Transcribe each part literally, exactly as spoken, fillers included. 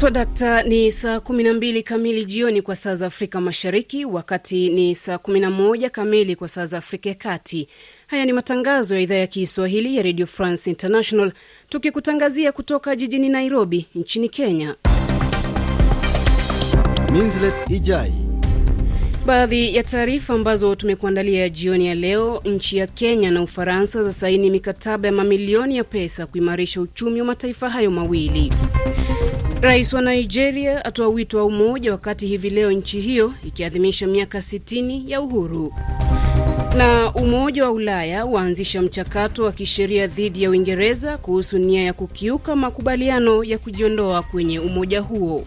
Haswa dakta, ni saa kumi na mbili kamili jioni kwa saa za Afrika Mashariki, wakati ni saa kumi na moja kamili kwa saa za Afrika ya Kati. Haya ni matangazo ya idhaa ya Kiswahili ya Radio France International, tukikutangazia kutoka jijini Nairobi nchini Kenya. Minzlet Ijai. Baadhi ya taarifa ambazo tumekuandalia jioni ya leo: nchi ya Kenya na Ufaransa za saini mikataba ya mamilioni ya pesa kuimarisha uchumi wa mataifa hayo mawili. Rais wa Nigeria atoa wito wa umoja, wakati hivi leo nchi hiyo ikiadhimisha miaka sitini ya uhuru. Na Umoja wa Ulaya waanzisha mchakato wa kisheria dhidi ya Uingereza kuhusu nia ya kukiuka makubaliano ya kujiondoa kwenye umoja huo.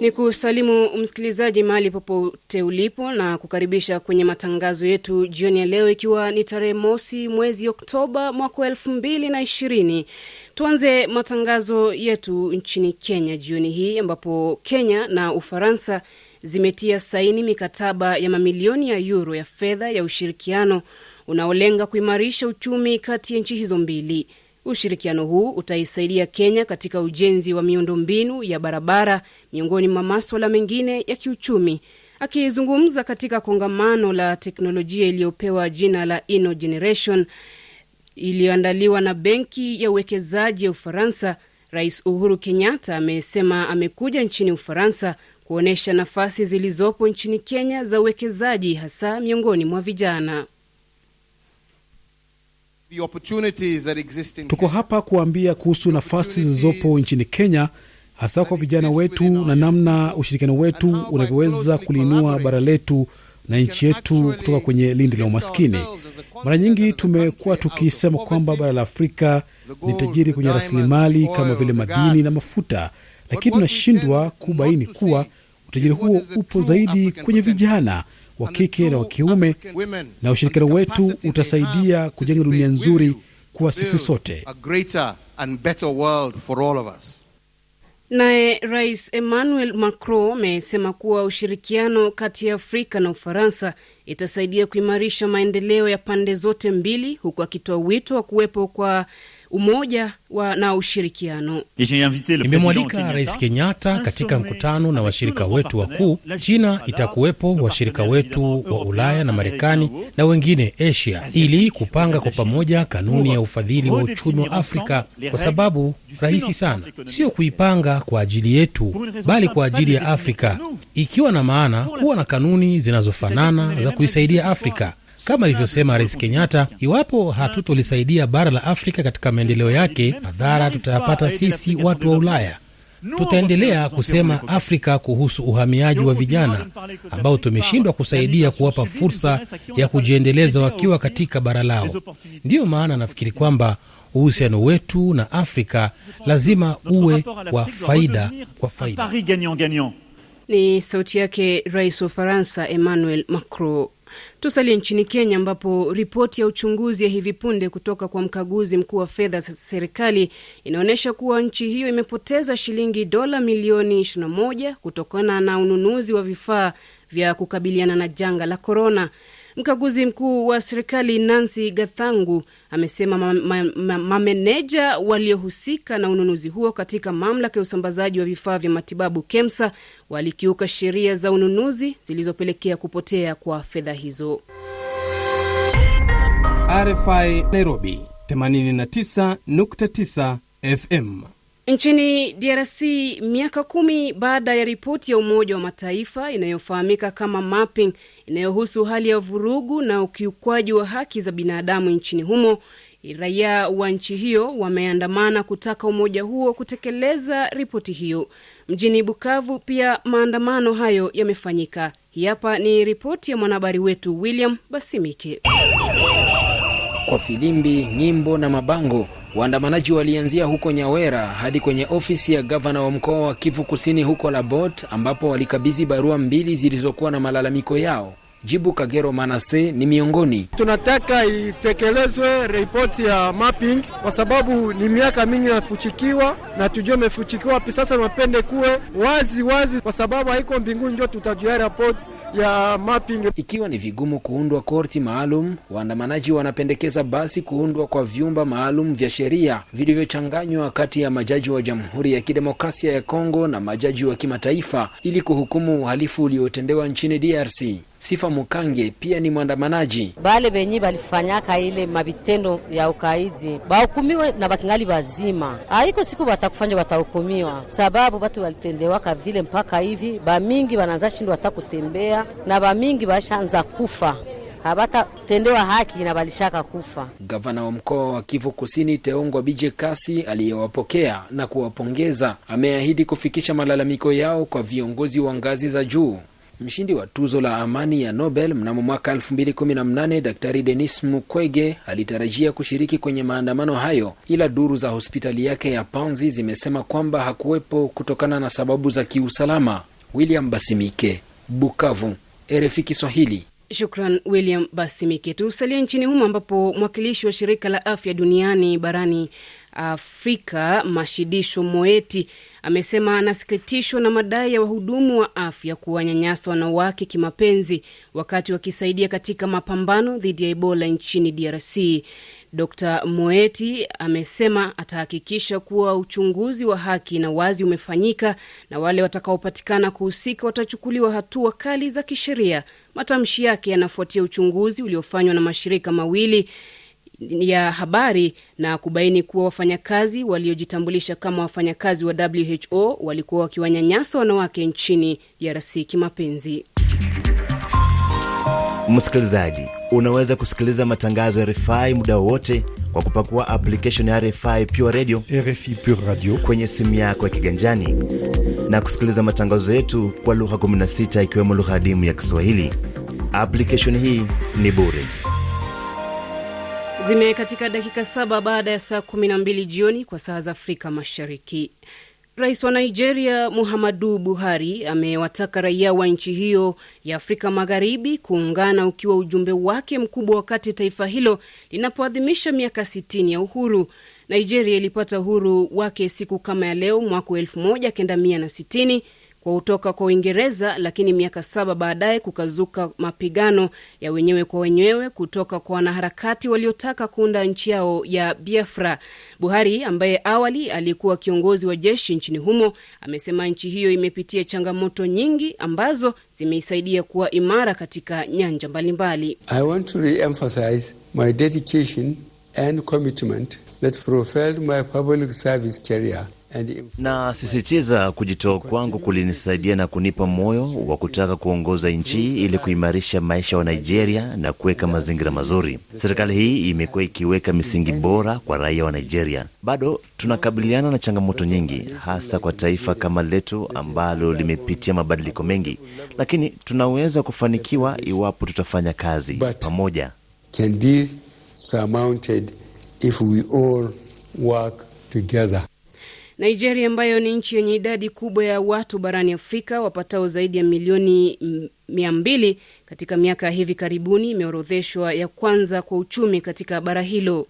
Ni kusalimu msikilizaji mahali popote ulipo na kukaribisha kwenye matangazo yetu jioni ya leo, ikiwa ni tarehe mosi mwezi Oktoba mwaka elfu mbili na ishirini. Tuanze matangazo yetu nchini Kenya jioni hii, ambapo Kenya na Ufaransa zimetia saini mikataba ya mamilioni ya euro ya fedha ya ushirikiano unaolenga kuimarisha uchumi kati ya nchi hizo mbili. Ushirikiano huu utaisaidia Kenya katika ujenzi wa miundombinu ya barabara, miongoni mwa masuala mengine ya kiuchumi. Akizungumza katika kongamano la teknolojia iliyopewa jina la Inno Generation iliyoandaliwa na Benki ya Uwekezaji ya Ufaransa, Rais Uhuru Kenyatta amesema amekuja nchini Ufaransa kuonesha nafasi zilizopo nchini Kenya za uwekezaji, hasa miongoni mwa vijana. The opportunities that exist in Tuko hapa kuambia kuhusu nafasi zilizopo nchini Kenya, hasa kwa vijana wetu, na namna ushirikiano wetu unavyoweza kulinua bara letu na nchi yetu kutoka kwenye lindi la umaskini. Mara nyingi tumekuwa tukisema kwamba bara la Afrika ni tajiri kwenye rasilimali kama vile madini na mafuta, lakini tunashindwa kubaini kuwa utajiri huo upo zaidi kwenye vijana wa kike na wa kiume, na ushirikiano wetu utasaidia kujenga dunia nzuri kwa sisi sote. Naye Rais Emmanuel Macron amesema kuwa ushirikiano kati ya Afrika na Ufaransa itasaidia kuimarisha maendeleo ya pande zote mbili, huku akitoa wito wa kuwepo kwa umoja wa na ushirikiano. Nimemwalika Rais Kenyatta katika mkutano na washirika wetu wakuu. China itakuwepo, washirika wetu wa Ulaya na Marekani na wengine Asia, ili kupanga kwa pamoja kanuni ya ufadhili wa uchumi wa Afrika, kwa sababu rahisi sana sio kuipanga kwa ajili yetu bali kwa ajili ya Afrika, ikiwa na maana kuwa na kanuni zinazofanana za kuisaidia Afrika. Kama alivyosema Rais Kenyatta, iwapo hatutolisaidia bara la Afrika katika maendeleo yake, madhara tutayapata sisi watu wa Ulaya. Tutaendelea kusema Afrika kuhusu uhamiaji wa vijana ambao tumeshindwa kusaidia kuwapa fursa ya kujiendeleza wakiwa katika bara lao. Ndiyo maana nafikiri kwamba uhusiano wetu na Afrika lazima uwe wa faida kwa faida. Ni sauti yake Rais wa Ufaransa Emmanuel Macron. Tusalie nchini Kenya, ambapo ripoti ya uchunguzi ya hivi punde kutoka kwa mkaguzi mkuu wa fedha za serikali inaonyesha kuwa nchi hiyo imepoteza shilingi dola milioni ishirini na moja kutokana na ununuzi wa vifaa vya kukabiliana na janga la corona. Mkaguzi mkuu wa serikali Nancy Gathangu amesema mameneja ma, ma, ma waliohusika na ununuzi huo katika mamlaka ya usambazaji wa vifaa vya matibabu Kemsa walikiuka sheria za ununuzi zilizopelekea kupotea kwa fedha hizo. R F I Nairobi themanini na tisa nukta tisa F M. Nchini D R C, miaka kumi baada ya ripoti ya Umoja wa Mataifa inayofahamika kama mapping, inayohusu hali ya vurugu na ukiukwaji wa haki za binadamu nchini humo, raia wa nchi hiyo wameandamana kutaka umoja huo kutekeleza ripoti hiyo. Mjini Bukavu pia maandamano hayo yamefanyika. Hapa ni ripoti ya mwanahabari wetu William Basimike. Kwa filimbi, nyimbo na mabango, waandamanaji walianzia huko Nyawera hadi kwenye ofisi ya gavana wa mkoa wa Kivu Kusini huko Labot, ambapo walikabidhi barua mbili zilizokuwa na malalamiko yao. Jibu Kagero Manase ni miongoni. Tunataka itekelezwe report ya mapping kwa sababu ni miaka mingi nafuchikiwa na tujue mefuchikiwa wapi. Sasa mapende kuwe wazi wazi kwa sababu haiko mbinguni ndio tutajua report ya mapping. Ikiwa ni vigumu kuundwa korti maalum, waandamanaji wanapendekeza basi kuundwa kwa vyumba maalum vya sheria vilivyochanganywa kati ya majaji wa Jamhuri ya Kidemokrasia ya Kongo na majaji wa kimataifa ili kuhukumu uhalifu uliotendewa nchini D R C. Sifa Mukange pia ni mwandamanaji. Bale benyi balifanyaka ile mabitendo ya ukaidi bahukumiwe na bakingali bazima. Haiko siku batakufanya watahukumiwa sababu watu walitendewa ka vile mpaka hivi ba mingi wanaanza shindwa watakutembea na ba mingi bashaanza kufa. Habata tendewa haki na balishaka kufa. Gavana wa mkoa wa Kivu Kusini Teongo B J Kasi aliyewapokea na kuwapongeza ameahidi kufikisha malalamiko yao kwa viongozi wa ngazi za juu. Mshindi wa tuzo la amani ya Nobel mnamo mwaka elfu mbili kumi na nane Daktari Denise Mukwege alitarajia kushiriki kwenye maandamano hayo, ila duru za hospitali yake ya Panzi zimesema kwamba hakuwepo kutokana na sababu za kiusalama. William Basimike, Bukavu, R F I Kiswahili. Shukran William Basimike. Tusalie nchini humo ambapo mwakilishi wa shirika la afya duniani barani Afrika Mashidisho Moeti amesema anasikitishwa na madai ya wahudumu wa afya kuwanyanyasa wanawake kimapenzi wakati wakisaidia katika mapambano dhidi ya Ebola nchini D R C. Dr Moeti amesema atahakikisha kuwa uchunguzi wa haki na wazi umefanyika na wale watakaopatikana kuhusika watachukuliwa hatua kali za kisheria. Matamshi yake yanafuatia uchunguzi uliofanywa na mashirika mawili ya habari na kubaini kuwa wafanyakazi waliojitambulisha kama wafanyakazi wa W H O walikuwa wakiwanyanyasa wanawake nchini D R C kimapenzi. Msikilizaji, unaweza kusikiliza matangazo ya R F I muda wote kwa kupakua application ya R F I Pure Radio, R F I Pure Radio kwenye simu yako ya kiganjani na kusikiliza matangazo yetu kwa lugha kumi na sita ikiwemo lugha adimu ya Kiswahili. Application hii ni bure. Zime katika dakika saba baada ya saa kumi na mbili jioni kwa saa za Afrika Mashariki. Rais wa Nigeria Muhammadu Buhari amewataka raia wa nchi hiyo ya Afrika Magharibi kuungana, ukiwa ujumbe wake mkubwa wakati taifa hilo linapoadhimisha miaka sitini ya uhuru. Nigeria ilipata uhuru wake siku kama ya leo mwaka elfu moja mia tisa sitini kwa kutoka kwa Uingereza, lakini miaka saba baadaye kukazuka mapigano ya wenyewe kwa wenyewe kutoka kwa wanaharakati waliotaka kuunda nchi yao ya Biafra. Buhari ambaye awali alikuwa kiongozi wa jeshi nchini humo amesema nchi hiyo imepitia changamoto nyingi ambazo zimeisaidia kuwa imara katika nyanja mbalimbali. I want to re-emphasize my dedication and commitment that propelled my public service career. Na sisitiza kujitoa kwangu kulinisaidia na kunipa moyo wa kutaka kuongoza nchi ili kuimarisha maisha wa Nigeria na kuweka mazingira mazuri. Serikali hii imekuwa ikiweka misingi bora kwa raia wa Nigeria. Bado tunakabiliana na changamoto nyingi, hasa kwa taifa kama letu ambalo limepitia mabadiliko mengi, lakini tunaweza kufanikiwa iwapo tutafanya kazi pamoja. Can be surmounted if we all work together. Nigeria ambayo ni nchi yenye idadi kubwa ya watu barani Afrika wapatao zaidi ya milioni mia mbili katika miaka hivi karibuni imeorodheshwa ya kwanza kwa uchumi katika bara hilo.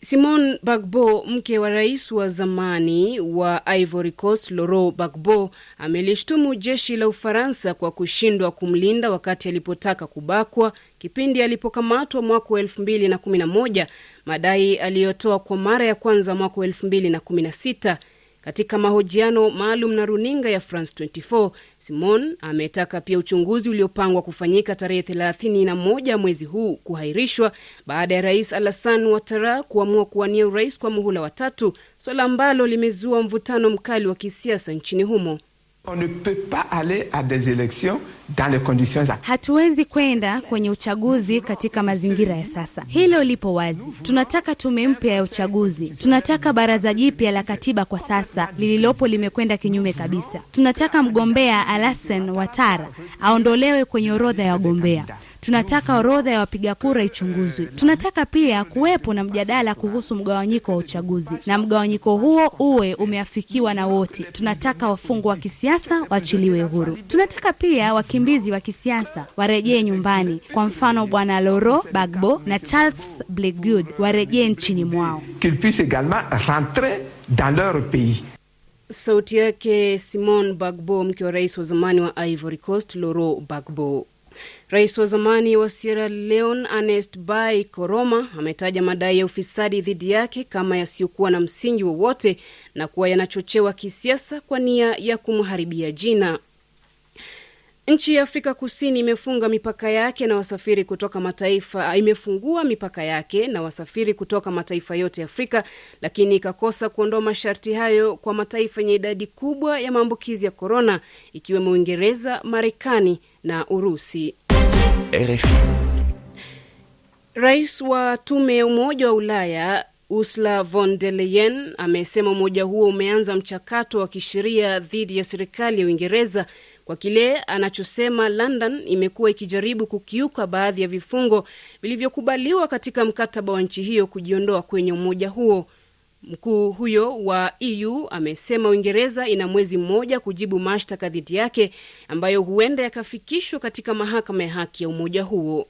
Simone Gbagbo, mke wa rais wa zamani wa Ivory Coast Laurent Gbagbo, amelishtumu jeshi la Ufaransa kwa kushindwa kumlinda wakati alipotaka kubakwa kipindi alipokamatwa mwaka elfu mbili kumi na moja, madai aliyotoa kwa mara ya kwanza mwaka elfu mbili kumi na sita. Katika mahojiano maalum na runinga ya France ishirini na nne, Simone ametaka pia uchunguzi uliopangwa kufanyika tarehe thelathini na moja mwezi huu kuhairishwa baada ya Rais Alassane Ouattara kuamua kuwania urais kwa muhula wa tatu, swala ambalo limezua mvutano mkali wa kisiasa nchini humo. On ne peut pas aller à des élections dans les conditions. Hatuwezi kwenda kwenye uchaguzi katika mazingira ya sasa. Hilo lipo wazi. Tunataka tume mpya ya uchaguzi. Tunataka baraza jipya la katiba kwa sasa lililopo limekwenda kinyume kabisa. Tunataka mgombea Alassane Ouattara aondolewe kwenye orodha ya wagombea. Tunataka orodha ya wapiga kura ichunguzwe. Tunataka pia kuwepo na mjadala kuhusu mgawanyiko wa uchaguzi, na mgawanyiko huo uwe umeafikiwa na wote. Tunataka wafungwa wa kisiasa wachiliwe huru. Tunataka pia wakimbizi wa kisiasa warejee nyumbani. Kwa mfano Bwana Laurent Gbagbo na Charles Blackgood warejee nchini mwao. Qu'ils puissent également rentrer dans leur pays. Sauti yake Simone Gbagbo, mke wa rais wa zamani wa Ivory Coast, Laurent Gbagbo. Rais wa zamani wa Sierra Leone Ernest Bai Koroma ametaja madai ya ufisadi dhidi yake kama yasiyokuwa na msingi wowote na kuwa yanachochewa kisiasa kwa nia ya kumharibia jina. Nchi ya Afrika Kusini imefunga mipaka yake na wasafiri kutoka mataifa imefungua mipaka yake na wasafiri kutoka mataifa yote ya Afrika, lakini ikakosa kuondoa masharti hayo kwa mataifa yenye idadi kubwa ya maambukizi ya corona ikiwemo Uingereza, Marekani na Urusi. R F I. Rais wa Tume ya Umoja wa Ulaya Ursula von der Leyen amesema umoja huo umeanza mchakato wa kisheria dhidi ya serikali ya Uingereza kwa kile anachosema London imekuwa ikijaribu kukiuka baadhi ya vifungo vilivyokubaliwa katika mkataba wa nchi hiyo kujiondoa kwenye umoja huo. Mkuu huyo wa E U amesema Uingereza ina mwezi mmoja kujibu mashtaka dhidi yake ambayo huenda yakafikishwa katika mahakama ya haki ya umoja huo.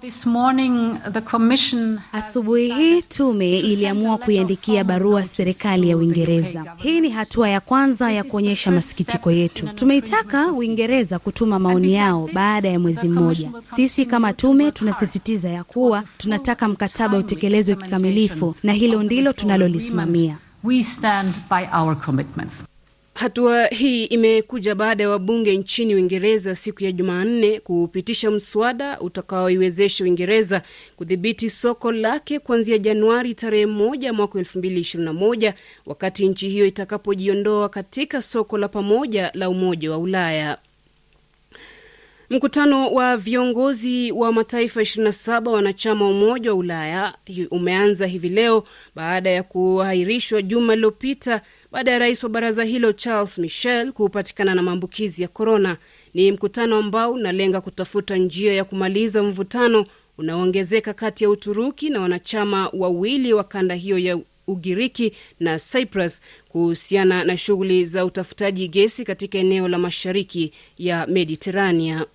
This morning the commission has... Asubuhi hii tume iliamua kuiandikia barua serikali ya Uingereza. Hii ni hatua ya kwanza ya kuonyesha masikitiko yetu. Tumeitaka Uingereza kutuma maoni yao baada ya mwezi mmoja. Sisi kama tume tunasisitiza ya kuwa tunataka mkataba utekelezwe kikamilifu, na hilo ndilo tunalolisimamia. We stand by our commitments. Hatua hii imekuja baada ya wabunge nchini Uingereza siku ya Jumanne kupitisha mswada utakaoiwezesha Uingereza kudhibiti soko lake kuanzia Januari tarehe moja mwaka elfu mbili ishirini na moja, wakati nchi hiyo itakapojiondoa katika soko la pamoja la Umoja wa Ulaya. Mkutano wa viongozi wa mataifa ishirini na saba wanachama wa Umoja wa Ulaya umeanza hivi leo baada ya kuahirishwa juma lililopita baada ya rais wa baraza hilo Charles Michel kupatikana na maambukizi ya corona. Ni mkutano ambao unalenga kutafuta njia ya kumaliza mvutano unaoongezeka kati ya Uturuki na wanachama wawili wa kanda hiyo ya Ugiriki na Cyprus kuhusiana na shughuli za utafutaji gesi katika eneo la mashariki ya Mediterania.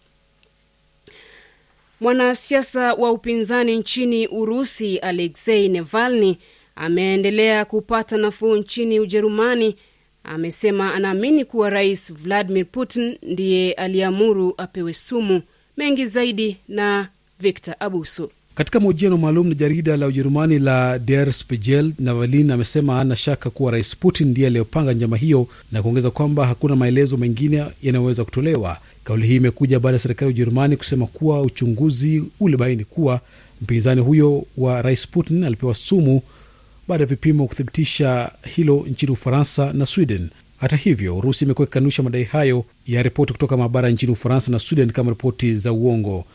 Mwanasiasa wa upinzani nchini Urusi Alexei Navalny ameendelea kupata nafuu nchini Ujerumani. Amesema anaamini kuwa Rais Vladimir Putin ndiye aliamuru apewe sumu. Mengi zaidi na Victor Abuso. Katika mahojiano maalum na jarida la Ujerumani la Der Spiegel, Navalny amesema hana shaka kuwa Rais Putin ndiye aliyopanga njama hiyo na kuongeza kwamba hakuna maelezo mengine yanayoweza kutolewa. Kauli hii imekuja baada ya serikali ya Ujerumani kusema kuwa uchunguzi ulibaini kuwa mpinzani huyo wa Rais Putin alipewa sumu baada ya vipimo kuthibitisha hilo nchini Ufaransa na Sweden. Hata hivyo, Urusi imekuwa ikikanusha madai hayo ya ripoti kutoka maabara nchini Ufaransa na Sweden kama ripoti za uongo.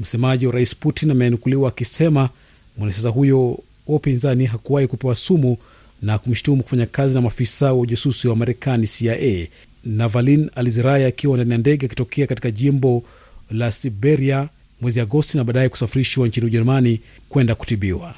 Msemaji wa Rais Putin amenukuliwa akisema mwanasiasa huyo wa upinzani hakuwahi kupewa sumu na kumshtumu kufanya kazi na maafisa wa ujasusi wa Marekani C I A. Navalny aliziraya akiwa ndani ya ndege akitokea katika jimbo la Siberia mwezi Agosti na baadaye kusafirishwa nchini Ujerumani kwenda kutibiwa.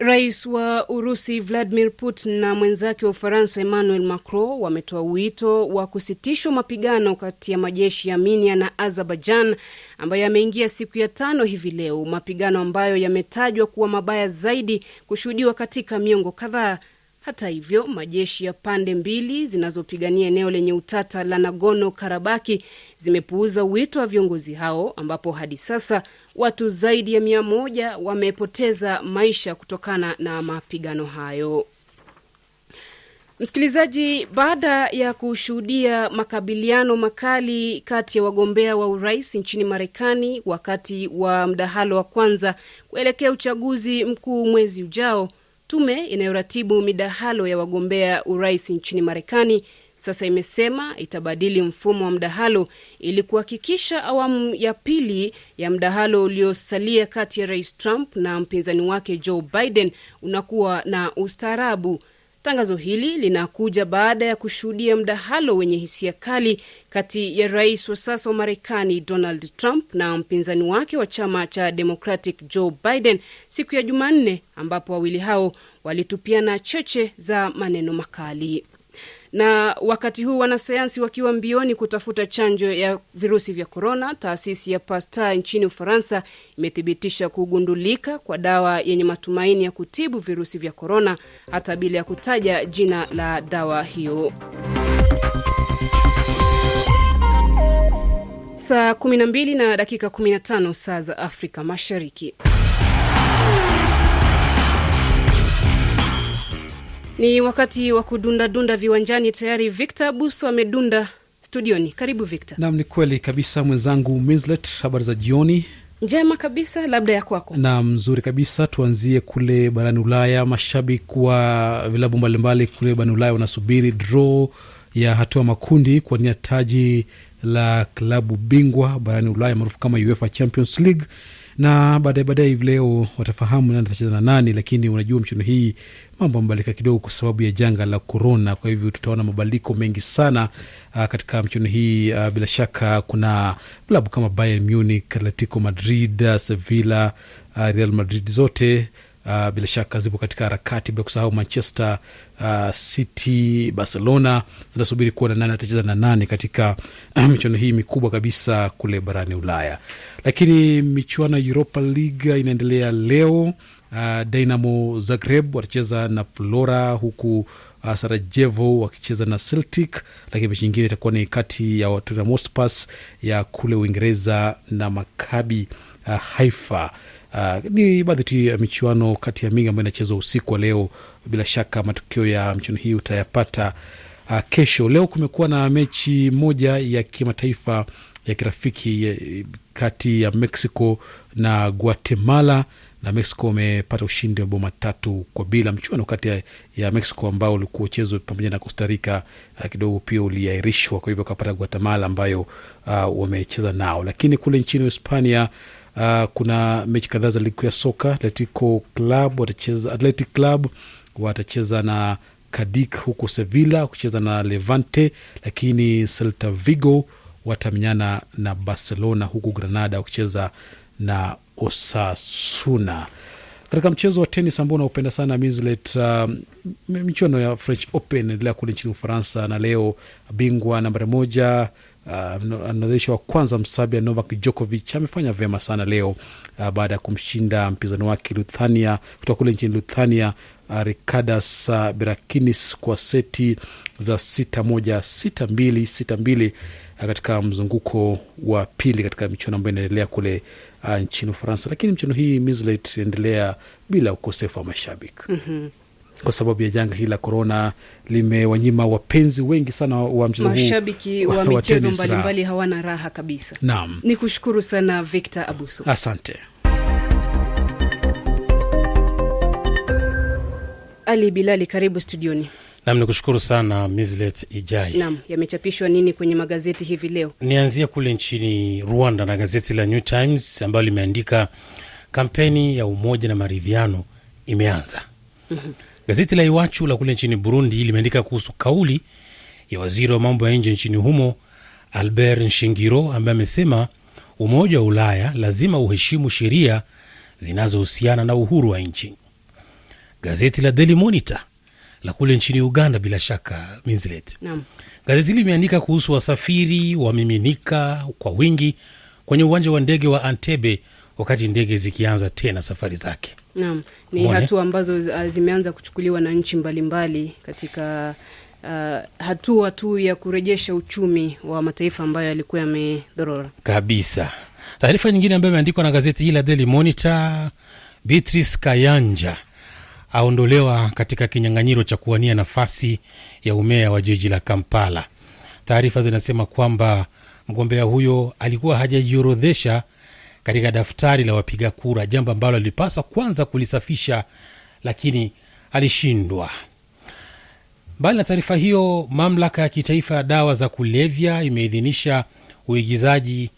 Rais wa Urusi Vladimir Putin na mwenzake wa Ufaransa Emmanuel Macron wametoa wito wa kusitishwa mapigano kati ya majeshi ya Armenia na Azerbaijan ambayo yameingia siku ya tano hivi leo, mapigano ambayo yametajwa kuwa mabaya zaidi kushuhudiwa katika miongo kadhaa. Hata hivyo, majeshi ya pande mbili zinazopigania eneo lenye utata la Nagorno Karabakh zimepuuza wito wa viongozi hao, ambapo hadi sasa watu zaidi ya mia moja wamepoteza maisha kutokana na mapigano hayo. Msikilizaji, baada ya kushuhudia makabiliano makali kati ya wagombea wa urais nchini Marekani wakati wa mdahalo wa kwanza kuelekea uchaguzi mkuu mwezi ujao, tume inayoratibu midahalo ya wagombea urais nchini Marekani sasa imesema itabadili mfumo wa mdahalo ili kuhakikisha awamu ya pili ya mdahalo uliosalia kati ya Rais Trump na mpinzani wake Joe Biden unakuwa na ustaarabu. Tangazo hili linakuja baada ya kushuhudia mdahalo wenye hisia kali kati ya rais wa sasa wa Marekani Donald Trump na mpinzani wake wa chama cha Democratic Joe Biden siku ya Jumanne, ambapo wawili hao walitupiana cheche za maneno makali. Na wakati huu wanasayansi wakiwa mbioni kutafuta chanjo ya virusi vya corona, taasisi ya Pasteur nchini Ufaransa imethibitisha kugundulika kwa dawa yenye matumaini ya kutibu virusi vya corona hata bila ya kutaja jina la dawa hiyo. Saa kumi na mbili na dakika kumi na tano saa za Afrika Mashariki. Ni wakati wa kudunda dunda viwanjani. Tayari Victor Abuso amedunda studioni. Karibu Victor. Naam, ni kweli kabisa mwenzangu Mizlet, habari za jioni. Njema kabisa, labda ya kwako. Naam, nzuri kabisa. Tuanzie kule barani Ulaya. Mashabiki wa vilabu mbalimbali kule barani Ulaya wanasubiri draw ya hatua makundi kwa nia taji la klabu bingwa barani Ulaya maarufu kama UEFA Champions League. Na baadaye baadaye leo watafahamu nani atacheza na nani, lakini unajua mchezo hii mambo mabadilika kidogo kwa sababu ya janga la corona. Kwa hivyo tutaona mabadiliko mengi sana uh, katika mchezo hii. Uh, bila shaka kuna klabu kama Bayern Munich, Atletico Madrid, Sevilla, uh, Real Madrid zote uh, bila shaka zipo katika harakati, bila kusahau Manchester uh, City, Barcelona zinasubiri kuona nani atacheza na nani katika michuano hii mikubwa kabisa kule barani Ulaya. Lakini michuano Europa League inaendelea leo. Uh, Dynamo Zagreb watacheza na Flora, huku uh, Sarajevo wakicheza na Celtic, lakini mechi nyingine itakuwa ni kati ya Tottenham Hotspur ya kule Uingereza na Maccabi uh, Haifa. Uh, ni baadhi tu ya michuano kati ya mingi ambayo inachezwa usiku wa leo. Bila shaka matukio ya michuano hii utayapata uh, kesho. Leo kumekuwa na mechi moja ya kimataifa ya kirafiki ya, kati ya Mexico na Guatemala, na Mexico imepata ushindi wa boma tatu kwa bila. Mchuano kati ya, ya Mexico ambao ulikuwa uchezwe pamoja na Costa Rica uh, kidogo pia uliairishwa, kwa hivyo kapata Guatemala ambayo uh, wamecheza nao. Lakini kule nchini Hispania Uh, kuna mechi kadhaa za ligi ya soka. Atletico Club watacheza Athletic Club watacheza na Cadiz, huko Sevilla kucheza na Levante, lakini Celta Vigo watamenyana na Barcelona, huko Granada kucheza na Osasuna. Katika mchezo wa tennis ambao naupenda sana Mislet, uh, michuano ya French Open inaendelea kule nchini Ufaransa, na leo bingwa nambari moja Uh, anadhirisho wa kwanza Msabia Novak Djokovic amefanya vyema sana leo uh, baada ya kumshinda mpinzani wake Lithuania kutoka kule nchini Lithuania uh, Ricardas uh, Berakinis kwa seti za sita moja, sita mbili, sita mbili uh, katika mzunguko wa pili katika michuano ambayo inaendelea kule uh, nchini Ufaransa. Lakini michuano hii Mislet endelea bila ukosefu wa mashabiki. Mhm. Kwa sababu ya janga hili la corona limewanyima wapenzi wengi sana wa mchezo huu. Mashabiki wa, wa michezo mbalimbali hawana raha kabisa. Naam. Nikushukuru sana Victor Abuso. Asante. Ali Bilali, karibu studioni. Naam, nikushukuru sana Mislet Ijai. Naam, yamechapishwa nini kwenye magazeti hivi leo? Nianzie kule nchini Rwanda na gazeti la New Times ambalo limeandika kampeni ya umoja na maridhiano imeanza. Mhm. Gazeti la Iwachu la kule nchini Burundi limeandika kuhusu kauli ya waziri wa mambo ya nje nchini humo Albert Nshingiro, ambaye amesema umoja wa Ulaya lazima uheshimu sheria zinazohusiana na uhuru wa nchi. Gazeti la Daily Monitor la kule nchini Uganda, bila shaka Minzlet. Naam. Gazeti limeandika kuhusu wasafiri wamiminika kwa wingi kwenye uwanja wa ndege wa Entebbe wakati ndege zikianza tena safari zake. Naam, ni hatua ambazo zimeanza kuchukuliwa na nchi mbalimbali katika uh, hatua tu ya kurejesha uchumi wa mataifa ambayo yalikuwa yamedorora kabisa. Taarifa nyingine ambayo imeandikwa na gazeti hili la Daily Monitor, Beatrice Kayanja aondolewa katika kinyang'anyiro cha kuwania nafasi ya umeya wa jiji la Kampala. Taarifa zinasema kwamba mgombea huyo alikuwa hajajiorodhesha katika daftari la wapiga kura, jambo ambalo alipaswa kwanza kulisafisha lakini alishindwa. Mbali na taarifa hiyo, mamlaka ya kitaifa ya dawa za kulevya imeidhinisha uigizaji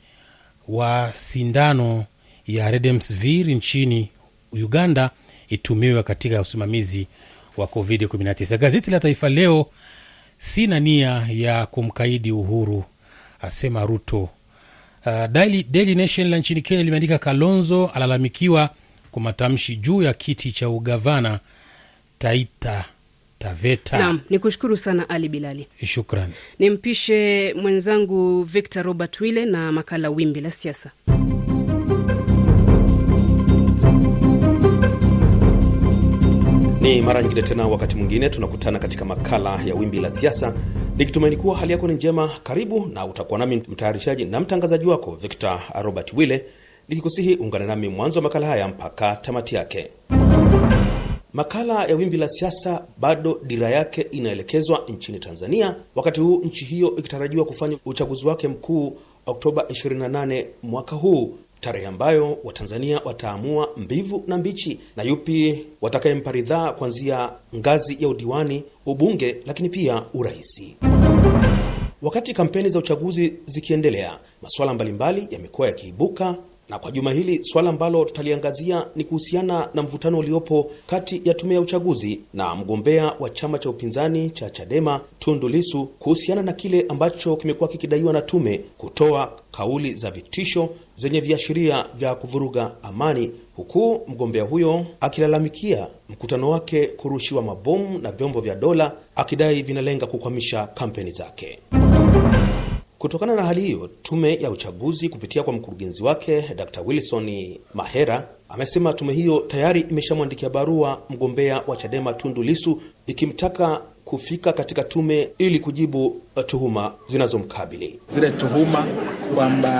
wa sindano ya Redemsvir nchini Uganda itumiwe katika usimamizi wa covid nineteen. Gazeti la Taifa Leo, sina nia ya kumkaidi Uhuru, asema Ruto. Uh, Daily, Daily Nation la nchini Kenya limeandika Kalonzo alalamikiwa kwa matamshi juu ya kiti cha ugavana Taita Taveta. Naam, nikushukuru sana Ali Bilali. Shukrani. Nimpishe mwenzangu Victor Robert Wile na makala Wimbi la Siasa. Ni mara nyingine tena, wakati mwingine tunakutana katika makala ya Wimbi la Siasa, nikitumaini kuwa hali yako ni njema. Karibu, na utakuwa nami mtayarishaji na mtangazaji wako Victor Robert Wile, nikikusihi ungane nami mwanzo wa makala haya mpaka tamati yake. Makala ya Wimbi la Siasa bado dira yake inaelekezwa nchini Tanzania, wakati huu nchi hiyo ikitarajiwa kufanya uchaguzi wake mkuu Oktoba ishirini na nane mwaka huu, tarehe ambayo Watanzania wataamua mbivu na mbichi na yupi watakayemparidhaa kuanzia ngazi ya udiwani, ubunge, lakini pia uraisi. Wakati kampeni za uchaguzi zikiendelea, masuala mbalimbali yamekuwa yakiibuka, na kwa juma hili swala ambalo tutaliangazia ni kuhusiana na mvutano uliopo kati ya tume ya uchaguzi na mgombea wa chama cha upinzani cha Chadema Tundu Lissu kuhusiana na kile ambacho kimekuwa kikidaiwa na tume kutoa kauli za vitisho zenye viashiria vya kuvuruga amani, huku mgombea huyo akilalamikia mkutano wake kurushiwa mabomu na vyombo vya dola, akidai vinalenga kukwamisha kampeni zake. Kutokana na hali hiyo, tume ya uchaguzi kupitia kwa mkurugenzi wake Daktari Wilson Mahera amesema tume hiyo tayari imeshamwandikia barua mgombea wa Chadema Tundu Lissu ikimtaka kufika katika tume ili kujibu tuhuma zinazomkabili. Zile tuhuma kwamba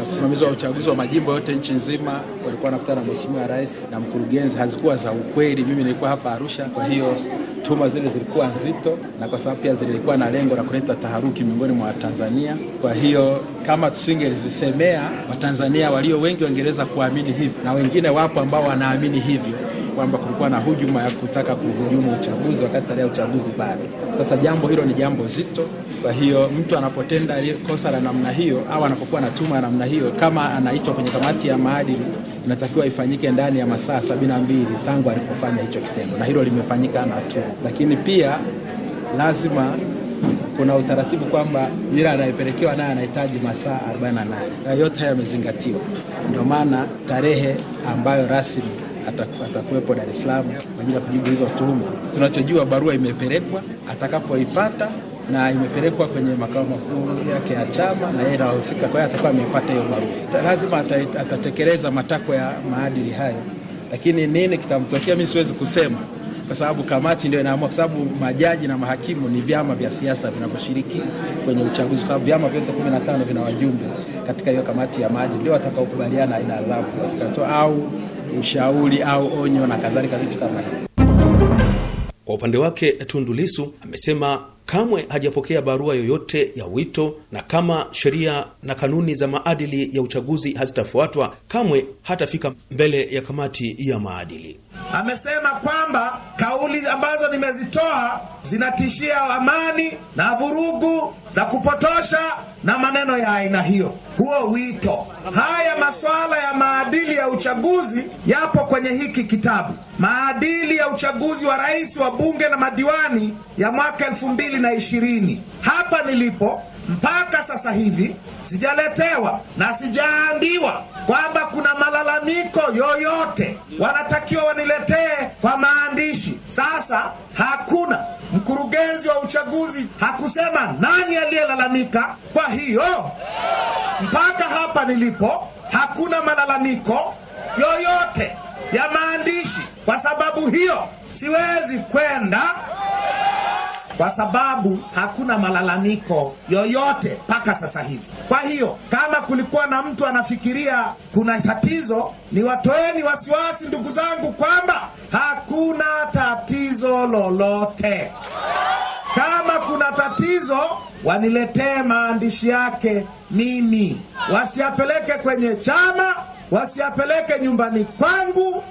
wasimamizi wa uchaguzi wa majimbo yote nchi nzima walikuwa wanakutana na mheshimiwa rais na mkurugenzi hazikuwa za ukweli. Mimi nilikuwa hapa Arusha, kwa hiyo tuhuma zile zilikuwa nzito, na kwa sababu pia zilikuwa na lengo la kuleta taharuki miongoni mwa Tanzania. Kwa hiyo kama tusingelizisemea, Watanzania walio wengi wangereza kuamini hivyo, na wengine wapo ambao wanaamini hivyo kwamba kulikuwa na hujuma ya kutaka kuhujumu uchaguzi wakati tarehe ya uchaguzi bado. Sasa jambo hilo ni jambo zito, kwa hiyo mtu anapotenda kosa la namna hiyo au anapokuwa na tuhuma ya namna hiyo, kama anaitwa kwenye kamati ya maadili, inatakiwa ifanyike ndani ya masaa sabini na mbili tangu alipofanya hicho kitendo, na hilo limefanyika na tu. Lakini pia lazima kuna utaratibu kwamba yule anayepelekewa naye anahitaji masaa arobaini na nane, na yote haya yamezingatiwa. Ndio maana tarehe ambayo rasmi atakuwepo Dar es Salaam kwa ajili ya kujibu hizo tuhuma. Tunachojua barua imepelekwa, atakapoipata, na imepelekwa kwenye makao makuu yake ya chama, na yeye anahusika, kwa hiyo atakuwa amepata hiyo barua. Lazima atatekeleza matakwa ya maadili hayo. Lakini nini kitamtokea mimi siwezi kusema, kwa sababu kamati ndio inaamua, kwa sababu majaji na mahakimu ni vyama vya siasa vinavyoshiriki kwenye uchaguzi, kwa sababu vyama vyote kumi na tano vina wajumbe katika hiyo kamati ya maadili, ndio watakaokubaliana ina adhabu watatoa au ushauri au onyo na kadhalika, vitu kama hivyo. Kwa upande wake Tundu Lissu amesema kamwe hajapokea barua yoyote ya wito, na kama sheria na kanuni za maadili ya uchaguzi hazitafuatwa, kamwe hatafika mbele ya kamati ya maadili. Amesema kwamba kauli ambazo nimezitoa zinatishia amani na vurugu za kupotosha na maneno ya aina hiyo. Huo wito. Haya masuala ya maadili ya uchaguzi yapo kwenye hiki kitabu. Maadili ya uchaguzi wa rais, wa bunge na madiwani ya mwaka elfu mbili na ishirini. Hapa nilipo mpaka sasa hivi sijaletewa na sijaambiwa kwamba kuna malalamiko yoyote. Wanatakiwa waniletee kwa maandishi. Sasa hakuna. Mkurugenzi wa uchaguzi hakusema nani aliyelalamika. Kwa hiyo mpaka hapa nilipo hakuna malalamiko yoyote ya maandishi. Kwa sababu hiyo siwezi kwenda, kwa sababu hakuna malalamiko yoyote mpaka sasa hivi. Kwa hiyo kama kulikuwa na mtu anafikiria kuna tatizo, ni watoeni wasiwasi ndugu zangu kwamba hakuna tatizo lolote. Kama kuna tatizo waniletee maandishi yake mimi. Wasiapeleke kwenye chama, wasiapeleke nyumbani kwangu,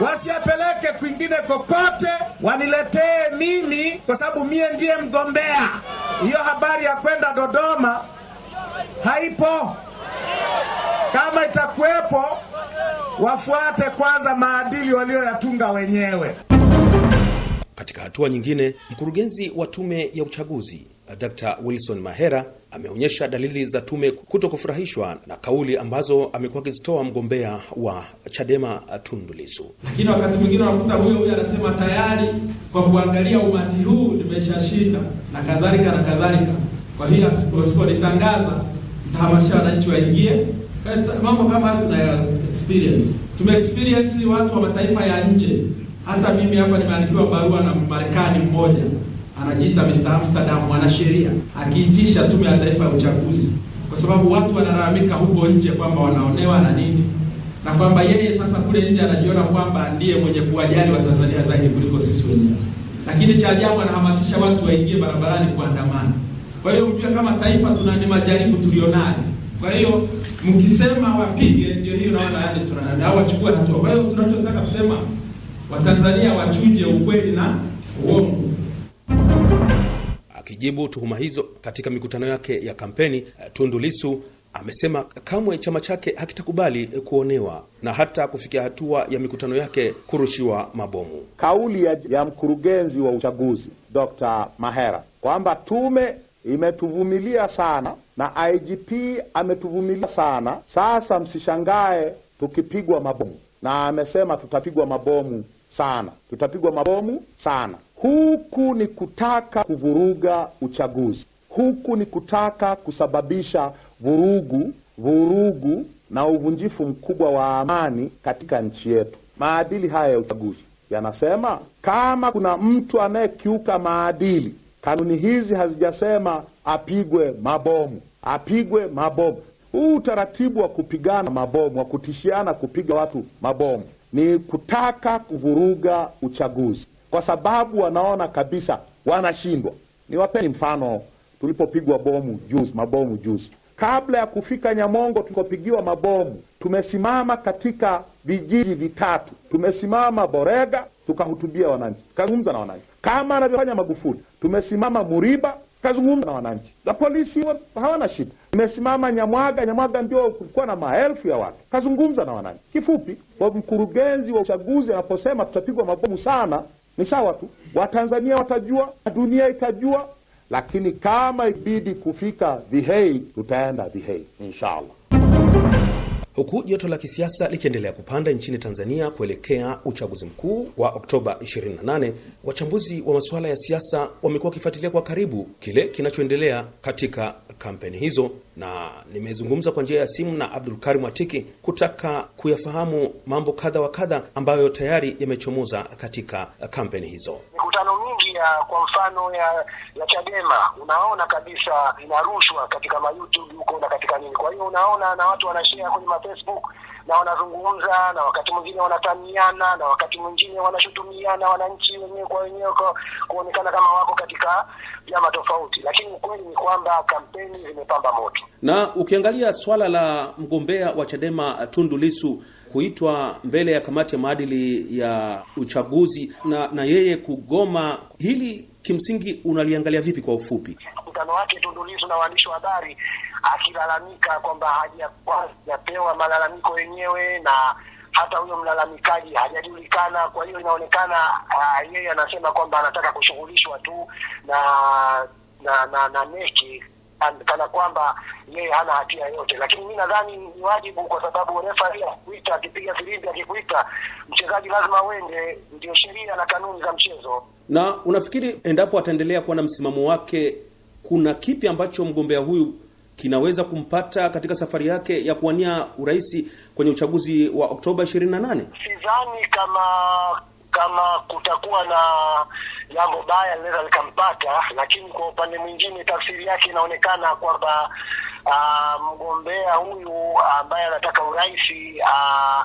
wasiapeleke kwingine kokote, waniletee mimi, kwa sababu mie ndiye mgombea. Hiyo habari ya kwenda Dodoma haipo. Kama itakuwepo wafuate kwanza maadili walioyatunga wenyewe. Katika hatua nyingine, mkurugenzi wa tume ya uchaguzi Daktari Wilson Mahera ameonyesha dalili za tume kutokufurahishwa na kauli ambazo amekuwa akizitoa mgombea wa Chadema Tundu Lissu. Lakini wakati mwingine unakuta huyo huyo anasema tayari kwa kuangalia umati huu nimeshashinda na kadhalika na kadhalika. Kwa hiyo asipo nitangaza nitahamasisha wananchi waingie. Mambo kama haya tuna experience. Tume experience watu wa mataifa ya nje. Hata mimi hapa nimeandikiwa barua na Marekani mmoja. Anajiita mister Amsterdam, mwanasheria, akiitisha tume ya taifa ya uchaguzi kwa sababu watu wanalalamika huko nje kwamba wanaonewa na nini, na kwamba yeye sasa kule nje anajiona kwamba ndiye mwenye kuwajali Watanzania zaidi kuliko sisi wenyewe. Lakini cha ajabu anahamasisha watu waingie barabarani kuandamana. Kwa hiyo mjue kama taifa tuna ni majaribu tulionayo. Kwa hiyo mkisema wapige, ndio hiyo naona yani tunanadao wachukue hatua. Kwa hiyo tunachotaka kusema Watanzania wachuje ukweli na uongo. Akijibu tuhuma hizo katika mikutano yake ya kampeni, Tundu Lissu amesema kamwe chama chake hakitakubali kuonewa na hata kufikia hatua ya mikutano yake kurushiwa mabomu. Kauli ya, ya mkurugenzi wa uchaguzi Daktari Mahera kwamba tume imetuvumilia sana na I G P ametuvumilia sana, sasa msishangae tukipigwa mabomu. Na amesema tutapigwa mabomu sana, tutapigwa mabomu sana. Huku ni kutaka kuvuruga uchaguzi. Huku ni kutaka kusababisha vurugu, vurugu na uvunjifu mkubwa wa amani katika nchi yetu. Maadili haya ya uchaguzi yanasema kama kuna mtu anayekiuka maadili, kanuni hizi hazijasema apigwe mabomu, apigwe mabomu. Huu utaratibu wa kupigana mabomu, wa kutishiana kupiga watu mabomu ni kutaka kuvuruga uchaguzi. Kwa sababu wanaona kabisa wanashindwa. Niwapeni mfano tulipopigwa bomu juzi, mabomu juzi. Kabla ya kufika Nyamongo tulipopigiwa mabomu, tumesimama katika vijiji vitatu. Tumesimama Borega, tukahutubia wananchi, kazungumza na wananchi. Kama anavyofanya Magufuli, tumesimama Muriba, kazungumza na wananchi. Na polisi hawana shida. Tumesimama Nyamwaga, Nyamwaga ndio kulikuwa na maelfu ya watu. Kazungumza na wananchi. Kifupi, mkurugenzi wa uchaguzi anaposema tutapigwa mabomu sana, ni sawa tu, Watanzania watajua, dunia itajua, lakini kama ibidi kufika The Hague, tutaenda The Hague, inshallah. Huku joto la kisiasa likiendelea kupanda nchini Tanzania kuelekea uchaguzi mkuu wa Oktoba ishirini na nane, wachambuzi wa masuala ya siasa wamekuwa wakifuatilia kwa karibu kile kinachoendelea katika kampeni hizo, na nimezungumza kwa njia ya simu na Abdul Karim Atiki kutaka kuyafahamu mambo kadha wa kadha ambayo tayari yamechomoza katika kampeni hizo. Mikutano mingi ya kwa mfano ya, ya Chadema unaona kabisa inarushwa katika ma YouTube huko na katika nini. Kwa hiyo unaona na watu wanashare kwenye ma Facebook na wanazungumza, na wakati mwingine wanataniana, na wakati mwingine wanashutumiana wananchi wenyewe kwa wenyewe kuonekana kama wako katika vyama tofauti. Lakini ukweli ni kwamba kampeni zimepamba moto. Na ukiangalia swala la mgombea wa Chadema Tundu Lissu kuitwa mbele ya kamati ya maadili ya uchaguzi na, na yeye kugoma, hili kimsingi unaliangalia vipi kwa ufupi? Mkutano wake Tundu Lissu na waandishi wa habari akilalamika kwamba hajapewa malalamiko yenyewe na hata huyo mlalamikaji hajajulikana. Kwa hiyo inaonekana uh, yeye anasema kwamba anataka kushughulishwa tu na na na, na neki kana kwamba yeye hana hatia yote. Lakini mimi nadhani ni wajibu, kwa sababu refa kuita akipiga filimbi akikuita mchezaji lazima uende, ndio sheria na kanuni za mchezo. Na unafikiri endapo ataendelea kuwa na msimamo wake, kuna kipi ambacho mgombea huyu kinaweza kumpata katika safari yake ya kuwania urais kwenye uchaguzi wa Oktoba ishirini na nane? Sidhani kama kama kutakuwa na jambo baya linaweza likampata, lakini kwa upande mwingine tafsiri yake inaonekana kwamba uh, mgombea huyu ambaye uh, anataka urais uh,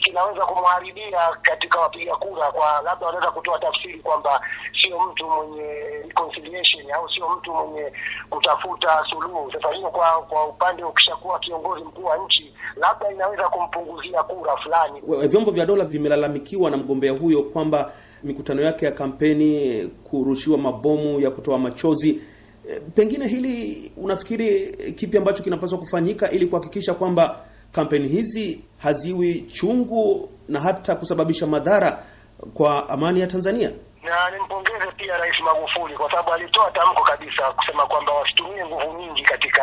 kinaweza kumharibia katika wapiga kura. Kwa labda wanaweza kutoa tafsiri kwamba sio mtu mwenye reconciliation au sio mtu mwenye kutafuta suluhu. Sasa hiyo kwa kwa upande ukishakuwa kiongozi mkuu wa nchi labda inaweza kumpunguzia kura fulani. Vyombo vya dola vimelalamikiwa na mgombea huyo kwamba mikutano yake ya kampeni kurushiwa mabomu ya kutoa machozi. Pengine hili unafikiri kipi ambacho kinapaswa kufanyika ili kuhakikisha kwamba kampeni hizi haziwi chungu na hata kusababisha madhara kwa amani ya Tanzania? Na na nimpongeze pia Rais Magufuli kwa sababu alitoa tamko kabisa kusema kwamba wasitumie nguvu nyingi katika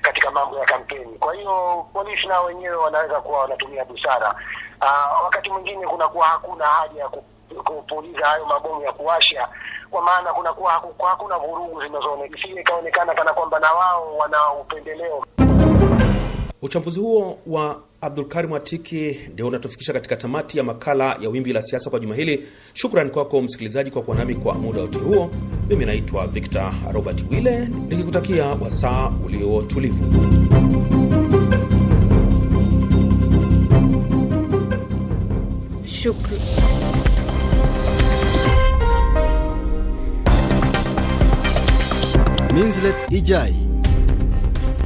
katika mambo ya kampeni. Kwa hiyo polisi na wenyewe wanaweza kuwa wanatumia busara. Aa, wakati mwingine kuna kuwa hakuna haja ya kupuliza hayo mabomu ya kuwasha, kwa maana kuna kuwa hakuna vurugu zinazoonekana, sije kaonekana kana kwamba na wao wana upendeleo. Uchambuzi huo wa Abdul Karim Watiki ndio unatufikisha katika tamati ya makala ya Wimbi la Siasa kwa juma hili. Shukrani kwako msikilizaji kwa kuwa nami kwa muda wote huo. Mimi naitwa Victor Robert Wile nikikutakia wasaa ulio tulivu. Shukrani. Minslet Ijai.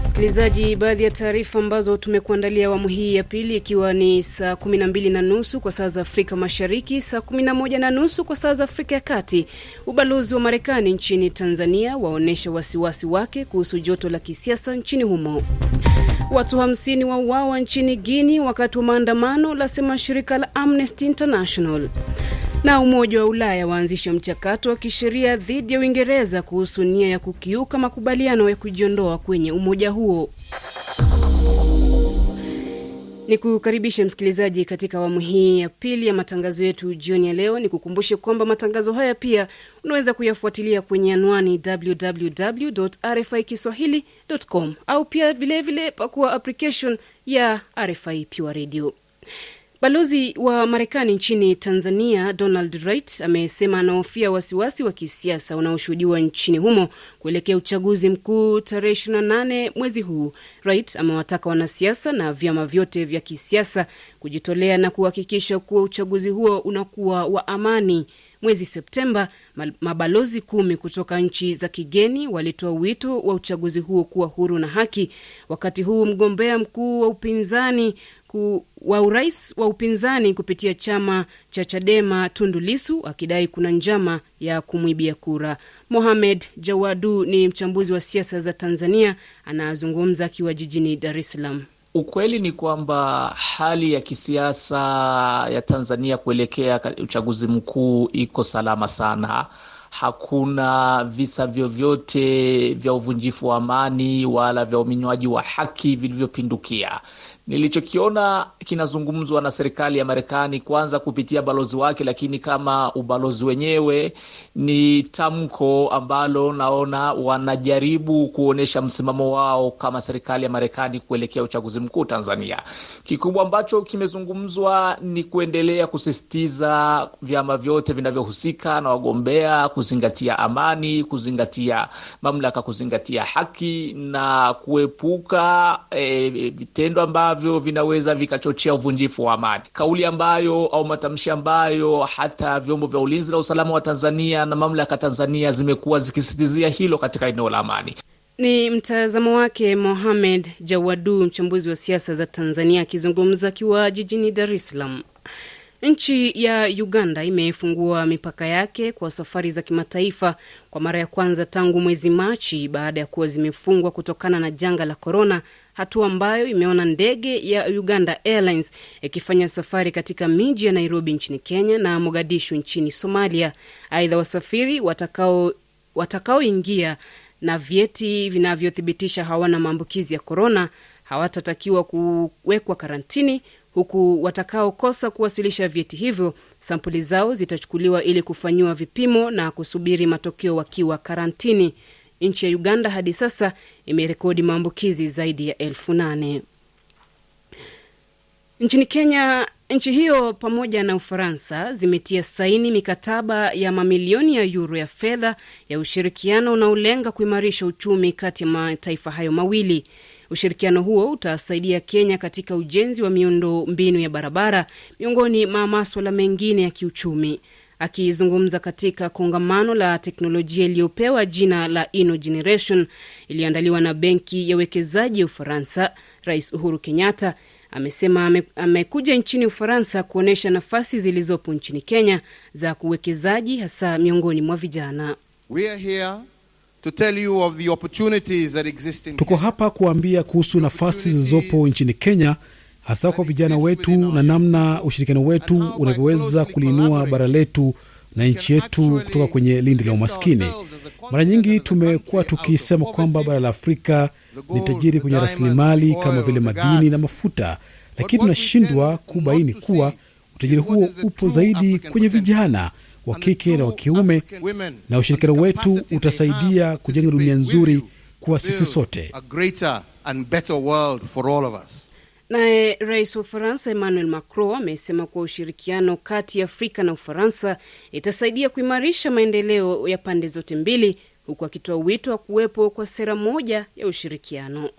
Msikilizaji, baadhi ya taarifa ambazo tumekuandalia awamu hii ya pili, ikiwa ni saa kumi na mbili na nusu kwa saa za Afrika Mashariki, saa kumi na moja na nusu kwa saa za Afrika ya Kati. Ubalozi wa Marekani nchini Tanzania waonesha wasiwasi wake kuhusu joto la kisiasa nchini humo. Watu hamsini wauawa nchini Guinea wakati wa maandamano, lasema shirika la Amnesty International. Na Umoja wa Ulaya waanzisha mchakato wa kisheria dhidi ya Uingereza kuhusu nia ya kukiuka makubaliano ya kujiondoa kwenye umoja huo. Nikukaribishe msikilizaji katika awamu hii ya pili ya matangazo yetu jioni ya leo. Nikukumbushe kwamba matangazo haya pia unaweza kuyafuatilia kwenye anwani w w w dot r f i kiswahili dot com au pia vile vile pakua application ya R F I Pure Radio. Balozi wa Marekani nchini Tanzania Donald Wright amesema anahofia wasiwasi wa kisiasa unaoshuhudiwa nchini humo kuelekea uchaguzi mkuu tarehe ishirini na nane mwezi huu. Wright amewataka wanasiasa na vyama vyote vya kisiasa kujitolea na kuhakikisha kuwa uchaguzi huo unakuwa wa amani. Mwezi Septemba, mabalozi kumi kutoka nchi za kigeni walitoa wito wa uchaguzi huo kuwa huru na haki. Wakati huu mgombea mkuu wa upinzani ku, wa urais wa upinzani kupitia chama cha Chadema Tundu Lissu akidai kuna njama ya kumwibia kura. Mohamed Jawadu ni mchambuzi wa siasa za Tanzania, anazungumza akiwa jijini Dar es Salaam. Ukweli ni kwamba hali ya kisiasa ya Tanzania kuelekea uchaguzi mkuu iko salama sana. Hakuna visa vyovyote vya uvunjifu wa amani wala vya uminywaji wa haki vilivyopindukia. Nilichokiona kinazungumzwa na serikali ya Marekani kwanza kupitia balozi wake, lakini kama ubalozi wenyewe ni tamko ambalo naona wanajaribu kuonesha msimamo wao kama serikali ya Marekani kuelekea uchaguzi mkuu Tanzania. Kikubwa ambacho kimezungumzwa ni kuendelea kusisitiza vyama vyote vinavyohusika na wagombea kuzingatia amani, kuzingatia mamlaka, kuzingatia haki na kuepuka e, vitendo ambavyo vinaweza vikachochea uvunjifu wa amani. Kauli ambayo au matamshi ambayo hata vyombo vya ulinzi na usalama wa Tanzania na mamlaka Tanzania zimekuwa zikisisitizia hilo katika eneo la amani. Ni mtazamo wake Mohamed Jawadu, mchambuzi wa siasa za Tanzania, akizungumza kwa jijini Dar es Salaam. Nchi ya Uganda imefungua mipaka yake kwa safari za kimataifa kwa mara ya kwanza tangu mwezi Machi baada ya kuwa zimefungwa kutokana na janga la corona, hatua ambayo imeona ndege ya Uganda Airlines ikifanya safari katika miji ya Nairobi nchini Kenya na Mogadishu nchini Somalia. Aidha, wasafiri watakao watakaoingia na vyeti vinavyothibitisha hawana maambukizi ya corona hawatatakiwa kuwekwa karantini, huku watakao kosa kuwasilisha vyeti hivyo sampuli zao zitachukuliwa ili kufanyiwa vipimo na kusubiri matokeo wakiwa karantini. Nchi ya Uganda hadi sasa imerekodi maambukizi zaidi ya elfu nane. Nchini Kenya, nchi hiyo pamoja na Ufaransa zimetia saini mikataba ya mamilioni ya euro ya fedha ya ushirikiano unaolenga kuimarisha uchumi kati ya mataifa hayo mawili. Ushirikiano huo utasaidia Kenya katika ujenzi wa miundombinu ya barabara miongoni mwa masuala mengine ya kiuchumi. Akizungumza katika kongamano la teknolojia iliyopewa jina la Inno Generation iliyoandaliwa na Benki ya Uwekezaji ya Ufaransa, Rais Uhuru Kenyatta amesema amekuja nchini Ufaransa kuonesha nafasi zilizopo nchini Kenya za kuwekezaji hasa miongoni mwa vijana. We are here to tell you of the opportunities that exist in Kenya. Tuko hapa kuambia kuhusu nafasi zilizopo nchini Kenya hasa kwa vijana wetu na namna ushirikiano wetu unavyoweza kuliinua bara letu na nchi yetu kutoka kwenye lindi la umaskini. Mara nyingi tumekuwa tukisema kwamba bara la Afrika ni tajiri kwenye rasilimali kama vile madini na mafuta, lakini tunashindwa kubaini kuwa utajiri huo upo zaidi kwenye vijana wa kike na wa kiume, na ushirikiano wetu utasaidia kujenga dunia nzuri kwa sisi sote. Naye Rais wa Ufaransa Emmanuel Macron amesema kuwa ushirikiano kati ya Afrika na Ufaransa itasaidia kuimarisha maendeleo ya pande zote mbili, huku akitoa wito wa kuwepo kwa sera moja ya ushirikiano.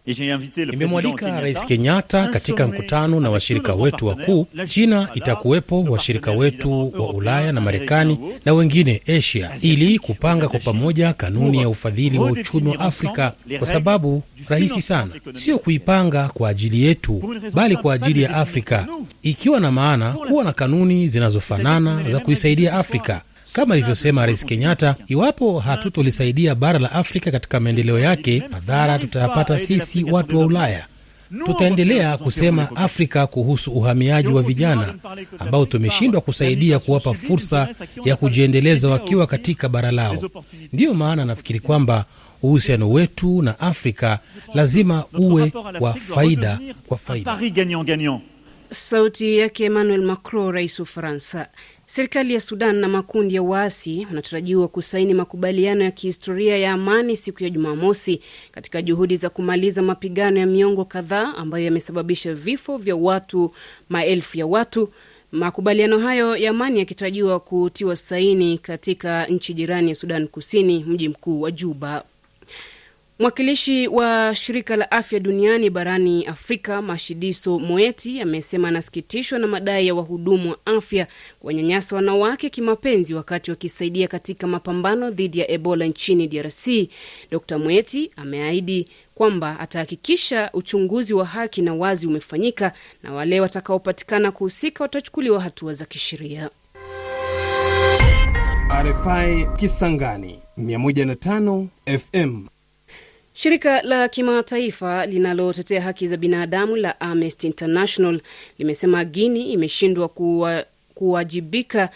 Nimemwalika Rais Kenyatta katika mkutano na washirika wetu wakuu. China itakuwepo, washirika wetu wa Ulaya na Marekani na wengine Asia, ili kupanga kwa pamoja kanuni ya ufadhili wa uchumi wa Afrika, kwa sababu rahisi sana sio kuipanga kwa ajili yetu bali kwa ajili ya Afrika, ikiwa na maana kuwa na kanuni zinazofanana za kuisaidia Afrika. Kama alivyosema Rais Kenyatta, iwapo hatutolisaidia bara la Afrika katika maendeleo yake, madhara tutayapata sisi watu wa Ulaya. Tutaendelea kusema Afrika kuhusu uhamiaji wa vijana ambao tumeshindwa kusaidia kuwapa fursa ya kujiendeleza wakiwa katika bara lao. Ndiyo maana nafikiri kwamba uhusiano wetu na Afrika lazima uwe wa faida kwa faida. Sauti yake Emmanuel Macron, Rais wa Ufaransa. Serikali ya Sudan na makundi ya waasi wanatarajiwa kusaini makubaliano ya kihistoria ya amani siku ya Jumamosi, katika juhudi za kumaliza mapigano ya miongo kadhaa ambayo yamesababisha vifo vya watu maelfu ya watu. Makubaliano hayo ya amani yakitarajiwa kutiwa saini katika nchi jirani ya Sudan Kusini, mji mkuu wa Juba. Mwakilishi wa shirika la afya duniani barani Afrika, Mashidiso Moeti, amesema anasikitishwa na madai ya wahudumu wa afya kuwanyanyasa wanawake kimapenzi wakati wakisaidia katika mapambano dhidi ya Ebola nchini D R C. Daktari Moeti ameahidi kwamba atahakikisha uchunguzi wa haki na wazi umefanyika, na wale watakaopatikana kuhusika watachukuliwa hatua za kisheria. R F I Kisangani mia moja na tano F M. Shirika la kimataifa linalotetea haki za binadamu la Amnesty International limesema Guinea imeshindwa kuwa, kuwajibika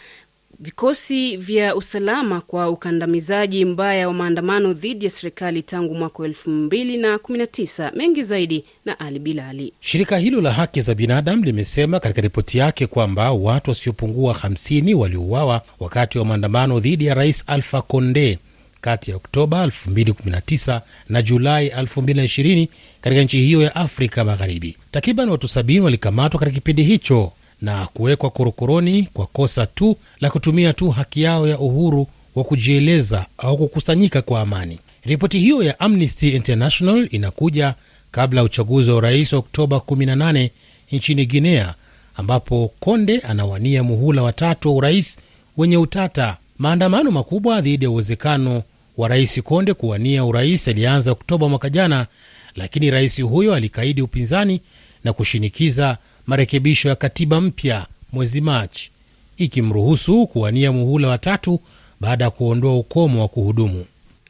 vikosi vya usalama kwa ukandamizaji mbaya wa maandamano dhidi ya serikali tangu mwaka elfu mbili na kumi na tisa. Mengi zaidi na Ali Bilali. Shirika hilo la haki za binadamu limesema katika ripoti yake kwamba watu wasiopungua hamsini waliuawa wakati wa maandamano dhidi ya Rais Alpha Condé kati ya Oktoba elfu mbili na kumi na tisa na Julai elfu mbili na ishirini katika nchi hiyo ya Afrika Magharibi. Takriban watu sabini walikamatwa katika kipindi hicho na kuwekwa korokoroni kwa kosa tu la kutumia tu haki yao ya uhuru wa kujieleza au kukusanyika kwa amani. Ripoti hiyo ya Amnesty International inakuja kabla uchaguzi wa rais Oktoba kumi na nane nchini Guinea, ambapo Konde anawania muhula wa tatu wa urais wenye utata. Maandamano makubwa dhidi ya uwezekano wa Rais Konde kuwania urais alianza Oktoba mwaka jana, lakini rais huyo alikaidi upinzani na kushinikiza marekebisho ya katiba mpya mwezi Machi, ikimruhusu kuwania muhula wa tatu baada ya kuondoa ukomo wa kuhudumu.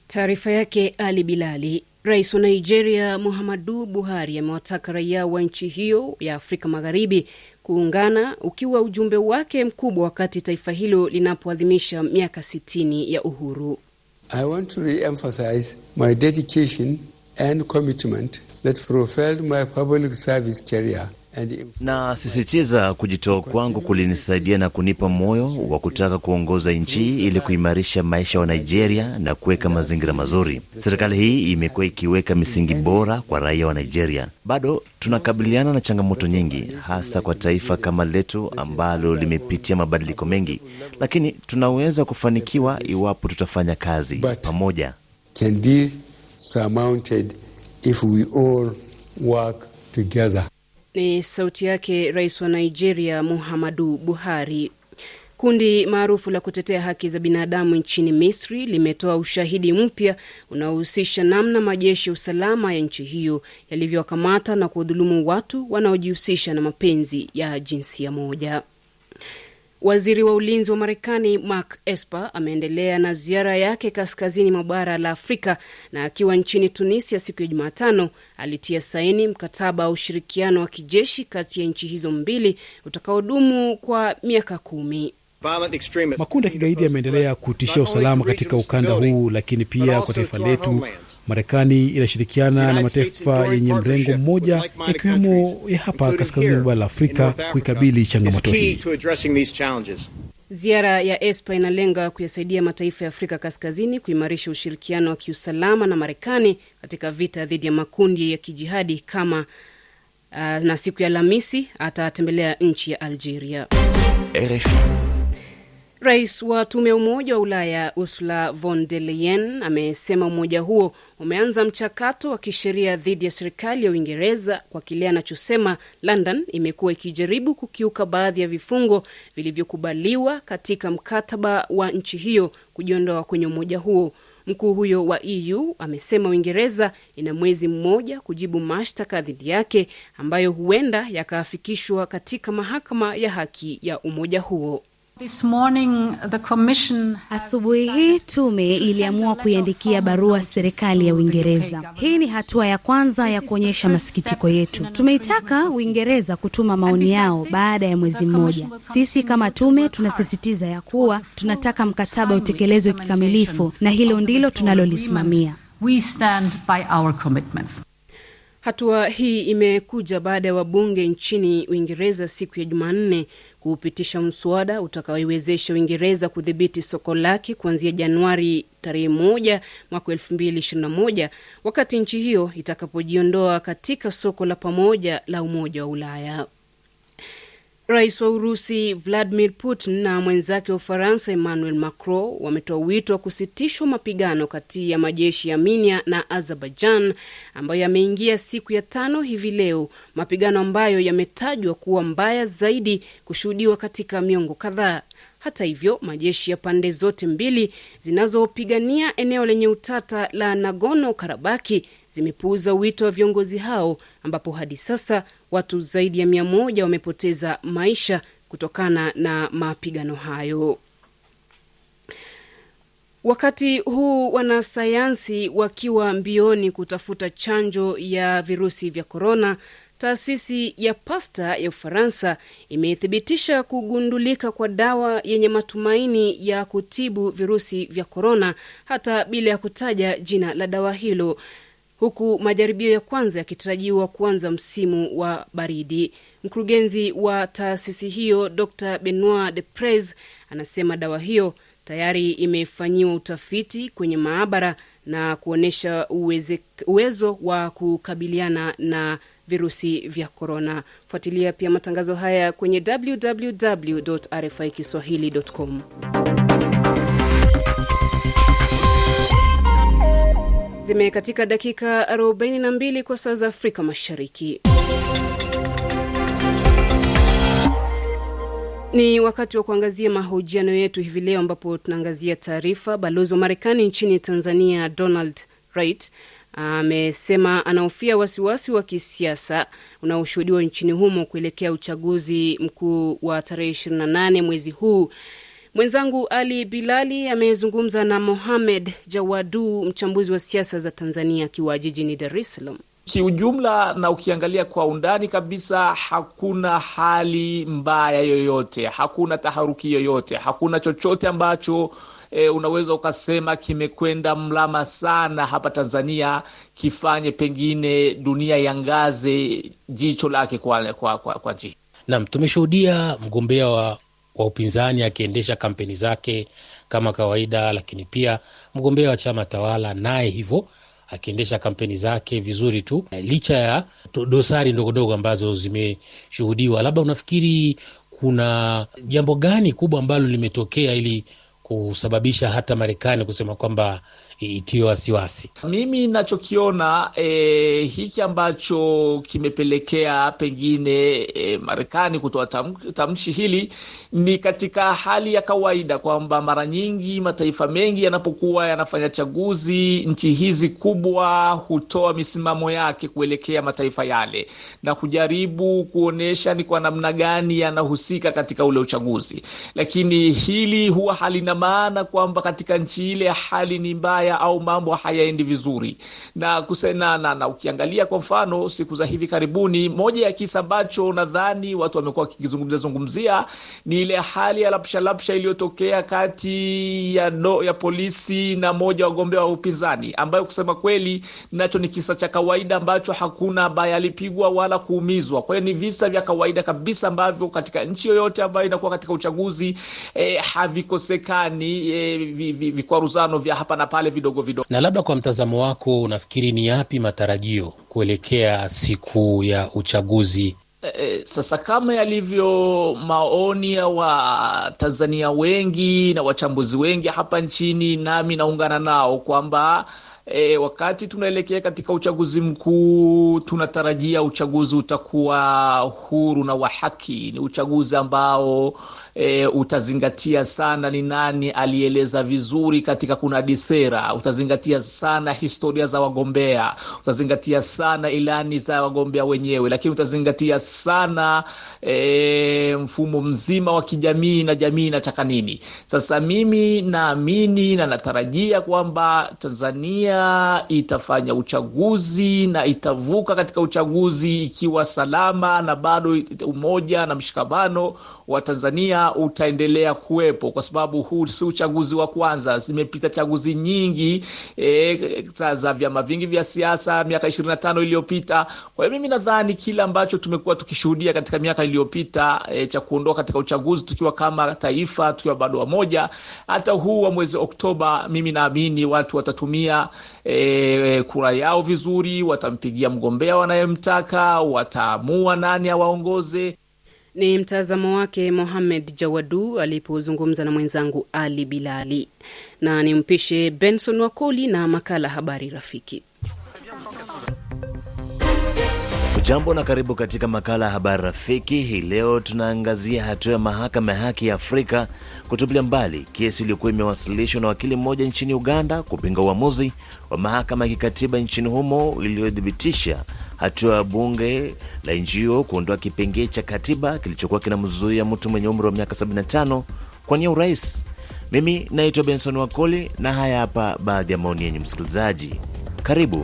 Taarifa yake Ali Bilali. Rais wa Nigeria Muhammadu Buhari amewataka raia wa nchi hiyo ya Afrika Magharibi kuungana, ukiwa ujumbe wake mkubwa wakati taifa hilo linapoadhimisha miaka sitini ya uhuru. I want to re-emphasize my dedication and commitment that propelled my public service career. Na sisitiza kujitoa kwangu kulinisaidia na kunipa moyo wa kutaka kuongoza nchi ili kuimarisha maisha wa Nigeria na kuweka mazingira mazuri. Serikali hii imekuwa ikiweka misingi bora kwa raia wa Nigeria. Bado tunakabiliana na changamoto nyingi, hasa kwa taifa kama letu ambalo limepitia mabadiliko mengi, lakini tunaweza kufanikiwa iwapo tutafanya kazi pamoja. Can be surmounted if we all work together. Ni sauti yake Rais wa Nigeria Muhammadu Buhari. Kundi maarufu la kutetea haki za binadamu nchini Misri limetoa ushahidi mpya unaohusisha namna majeshi ya usalama ya nchi hiyo yalivyowakamata na kudhulumu watu wanaojihusisha na mapenzi ya jinsia moja. Waziri wa Ulinzi wa Marekani Mark Esper ameendelea na ziara yake kaskazini mwa bara la Afrika, na akiwa nchini Tunisia siku ya Jumatano alitia saini mkataba wa ushirikiano wa kijeshi kati ya nchi hizo mbili utakaodumu kwa miaka kumi. Makundi ya kigaidi yameendelea kutishia usalama katika ukanda huu, lakini pia kwa taifa letu. Marekani inashirikiana na mataifa yenye mrengo mmoja ikiwemo ya hapa kaskazini mwa bara Afrika kuikabili changamoto hii. Ziara ya E S P A inalenga kuyasaidia mataifa ya Afrika Kaskazini kuimarisha ushirikiano wa kiusalama na Marekani katika vita dhidi ya makundi ya kijihadi kama uh, na siku ya Alhamisi atatembelea nchi ya Algeria. R F I. Rais wa Tume ya Umoja wa Ulaya Ursula von der Leyen amesema umoja huo umeanza mchakato wa kisheria dhidi ya serikali ya Uingereza kwa kile anachosema London imekuwa ikijaribu kukiuka baadhi ya vifungo vilivyokubaliwa katika mkataba wa nchi hiyo kujiondoa kwenye umoja huo. Mkuu huyo wa E U amesema Uingereza ina mwezi mmoja kujibu mashtaka dhidi yake ambayo huenda yakaafikishwa katika mahakama ya haki ya umoja huo. This morning the commission has asubuhi hii tume iliamua kuiandikia barua serikali ya Uingereza. Hii ni hatua ya kwanza ya kuonyesha masikitiko yetu. Tumeitaka Uingereza kutuma maoni yao baada ya mwezi mmoja. Sisi kama tume tunasisitiza ya kuwa tunataka mkataba utekelezwe kikamilifu na hilo ndilo tunalolisimamia. We stand by our commitments. Hatua hii imekuja baada ya wabunge nchini Uingereza siku ya Jumanne kupitisha mswada utakaoiwezesha Uingereza kudhibiti soko lake kuanzia Januari tarehe moja mwaka elfu mbili ishirini na moja wakati nchi hiyo itakapojiondoa katika soko la pamoja la Umoja wa Ulaya. Rais wa Urusi Vladimir Putin na mwenzake wa Ufaransa Emmanuel Macron wametoa wito wa kusitishwa mapigano kati ya majeshi ya Armenia na Azerbaijan ambayo yameingia siku ya tano hivi leo, mapigano ambayo yametajwa kuwa mbaya zaidi kushuhudiwa katika miongo kadhaa. Hata hivyo, majeshi ya pande zote mbili zinazopigania eneo lenye utata la Nagorno Karabakh zimepuuza wito wa viongozi hao, ambapo hadi sasa watu zaidi ya mia moja wamepoteza maisha kutokana na mapigano hayo. Wakati huu wanasayansi wakiwa mbioni kutafuta chanjo ya virusi vya korona, taasisi ya Pasteur ya Ufaransa imethibitisha kugundulika kwa dawa yenye matumaini ya kutibu virusi vya korona hata bila ya kutaja jina la dawa hilo, huku majaribio ya kwanza yakitarajiwa kuanza msimu wa baridi. Mkurugenzi wa taasisi hiyo Dr Benoit Deprez anasema dawa hiyo tayari imefanyiwa utafiti kwenye maabara na kuonesha uweze, uwezo wa kukabiliana na virusi vya korona. Fuatilia pia matangazo haya kwenye w w w dot r f i kiswahili dot com. Zime katika dakika arobaini na mbili kwa saa za Afrika Mashariki. Ni wakati wa kuangazia mahojiano yetu hivi leo, ambapo tunaangazia taarifa balozi wa Marekani nchini Tanzania Donald Wright amesema anahofia wasiwasi wa kisiasa unaoshuhudiwa nchini humo kuelekea uchaguzi mkuu wa tarehe ishirini na nane mwezi huu. Mwenzangu Ali Bilali amezungumza na Mohamed Jawadu, mchambuzi wa siasa za Tanzania akiwa jijini Dar es Salaam. Kwa ujumla na ukiangalia kwa undani kabisa, hakuna hali mbaya yoyote, hakuna taharuki yoyote, hakuna chochote ambacho E, unaweza ukasema kimekwenda mlama sana hapa Tanzania kifanye pengine dunia yangaze jicho lake kwa kwa kwa, kwa nchi. Naam, tumeshuhudia mgombea wa, wa upinzani akiendesha kampeni zake kama kawaida, lakini pia mgombea wa chama tawala naye hivyo akiendesha kampeni zake vizuri tu, licha ya dosari ndogo ndogo ambazo zimeshuhudiwa. Labda unafikiri kuna jambo gani kubwa ambalo limetokea ili kusababisha hata Marekani kusema kwamba itiwe wasiwasi? Mimi nachokiona e, hiki ambacho kimepelekea pengine e, Marekani kutoa tam, tamshi hili ni katika hali ya kawaida kwamba mara nyingi mataifa mengi yanapokuwa yanafanya chaguzi, nchi hizi kubwa hutoa misimamo yake kuelekea mataifa yale na kujaribu kuonesha ni kwa namna gani yanahusika katika ule uchaguzi. Lakini hili huwa halina maana kwamba katika nchi ile hali ni mbaya haya au mambo hayaendi vizuri. Na kusena na, na ukiangalia kwa mfano siku za hivi karibuni, moja ya kisa ambacho nadhani watu wamekuwa kikizungumza zungumzia ni ile hali ya lapsha lapsha iliyotokea kati ya no, ya polisi na moja wagombea wa upinzani, ambayo kusema kweli nacho ni kisa cha kawaida ambacho hakuna ambaye alipigwa wala kuumizwa. Kwa hiyo ni visa vya kawaida kabisa ambavyo katika nchi yoyote ambayo inakuwa katika uchaguzi eh, havikosekani eh, vikwaruzano vya hapa na pale vidogo vidogo. Na labda kwa mtazamo wako unafikiri ni yapi matarajio kuelekea siku ya uchaguzi? Sasa kama yalivyo maoni ya wa Tanzania wengi na wachambuzi wengi hapa nchini, nami naungana nao kwamba E, wakati tunaelekea katika uchaguzi mkuu, tunatarajia uchaguzi utakuwa huru na wa haki. Ni uchaguzi ambao e, utazingatia sana ni nani alieleza vizuri katika kunadi sera, utazingatia sana historia za wagombea, utazingatia sana ilani za wagombea wenyewe, lakini utazingatia sana e, mfumo mzima wa kijamii na jamii inataka nini. Sasa mimi naamini na natarajia kwamba Tanzania itafanya uchaguzi na itavuka katika uchaguzi ikiwa salama, na bado umoja na mshikamano wa Tanzania utaendelea kuwepo, kwa sababu huu si uchaguzi wa kwanza. Zimepita chaguzi nyingi e, za vyama vingi vya siasa miaka ishirini na tano iliyopita. Kwa hiyo mimi nadhani kila ambacho tumekuwa tukishuhudia katika miaka iliyopita e, cha kuondoka katika uchaguzi tukiwa kama taifa, tukiwa bado wamoja, hata huu wa mwezi Oktoba mimi naamini watu watatumia E, kura yao vizuri, watampigia mgombea wanayemtaka, wataamua nani awaongoze. Ni mtazamo wake Mohamed Jawadu alipozungumza na mwenzangu Ali Bilali. Na nimpishe Benson Wakoli na makala Habari Rafiki. Jambo na karibu katika makala Habari Rafiki. Hii leo tunaangazia hatua ya mahakama ya haki ya Afrika kutupilia mbali kesi iliyokuwa imewasilishwa na wakili mmoja nchini Uganda kupinga uamuzi wa mahakama ya kikatiba nchini humo iliyodhibitisha hatua ya bunge la N G O kuondoa kipengee cha katiba kilichokuwa kinamzuia mtu mwenye umri wa miaka sabini na tano kuwania urais. Mimi naitwa Benson Wakoli na haya hapa baadhi ya maoni yenye msikilizaji. Karibu.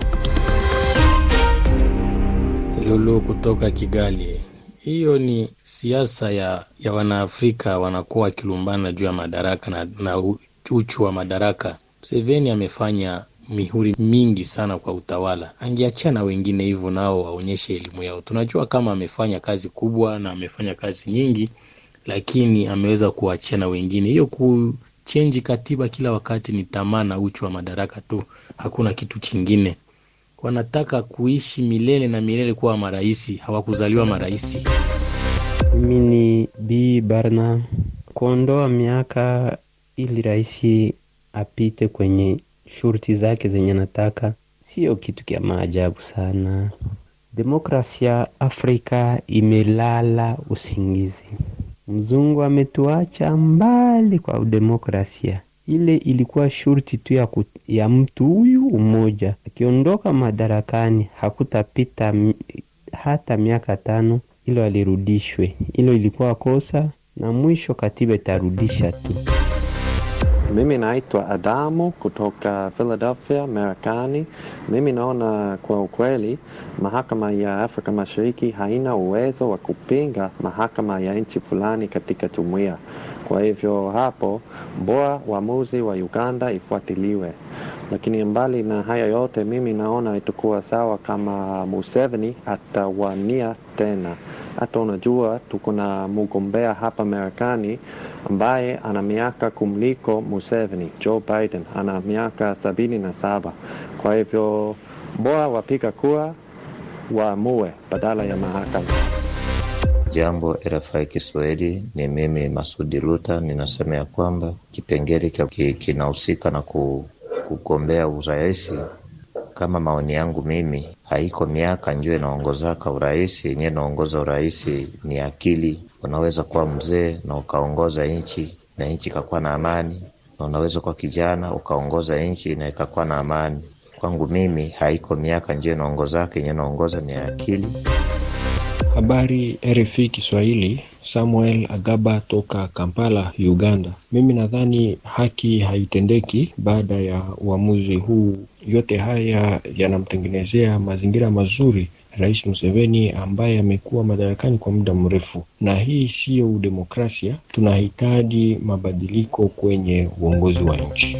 Lulu kutoka Kigali. Hiyo ni siasa ya, ya wanaafrika wanakuwa kilumbana juu ya madaraka na, na uchu wa madaraka. Museveni amefanya mihuri mingi sana kwa utawala. Angeachana wengine hivyo nao waonyeshe elimu yao. Tunajua kama amefanya kazi kubwa na amefanya kazi nyingi, lakini ameweza kuachana wengine. Hiyo kuchange katiba kila wakati ni tamaa na uchu wa madaraka tu. Hakuna kitu kingine. Wanataka kuishi milele na milele kuwa maraisi, hawakuzaliwa maraisi. Mimi ni Bi Barna. Kuondoa miaka ili raisi apite kwenye shurti zake zenye nataka sio kitu kia maajabu sana. Demokrasia Afrika imelala usingizi. Mzungu ametuacha mbali kwa demokrasia. Ile ilikuwa shurti tu ya, kut, ya mtu huyu umoja. Akiondoka madarakani hakutapita mi, hata miaka tano ilo alirudishwe. Ilo ilikuwa kosa na mwisho katiba itarudisha tu. Mimi naitwa Adamu kutoka Philadelphia, Marekani. Mimi naona kwa ukweli mahakama ya Afrika Mashariki haina uwezo wa kupinga mahakama ya nchi fulani katika jumuiya. Kwa hivyo hapo bora uamuzi wa Uganda ifuatiliwe. Lakini mbali na haya yote, mimi naona itakuwa sawa kama Museveni atawania tena. Hata unajua tuko na mgombea hapa Marekani ambaye ana miaka kumliko Museveni, Joe Biden ana miaka sabini na saba. Kwa hivyo bora wapiga kura waamue badala ya mahakama. Jambo R F I Kiswahili, ni mimi Masudi Luta. Ninasemea kwamba kipengele kinahusika na kugombea urais, kama maoni yangu mimi haiko miaka njoo inaongozaka urais. Yenyewe naongoza urais ni akili. Unaweza kuwa mzee na ukaongoza nchi na nchi ikakuwa na amani, na unaweza kuwa kijana ukaongoza nchi na ikakuwa na amani. Kwangu mimi haiko miaka njoo inaongozaka, yenyewe naongoza ni akili. Habari R F I Kiswahili, Samuel Agaba toka Kampala, Uganda. Mimi nadhani haki haitendeki baada ya uamuzi huu. Yote haya yanamtengenezea mazingira mazuri Rais Museveni ambaye amekuwa madarakani kwa muda mrefu. Na hii sio udemokrasia, tunahitaji mabadiliko kwenye uongozi wa nchi.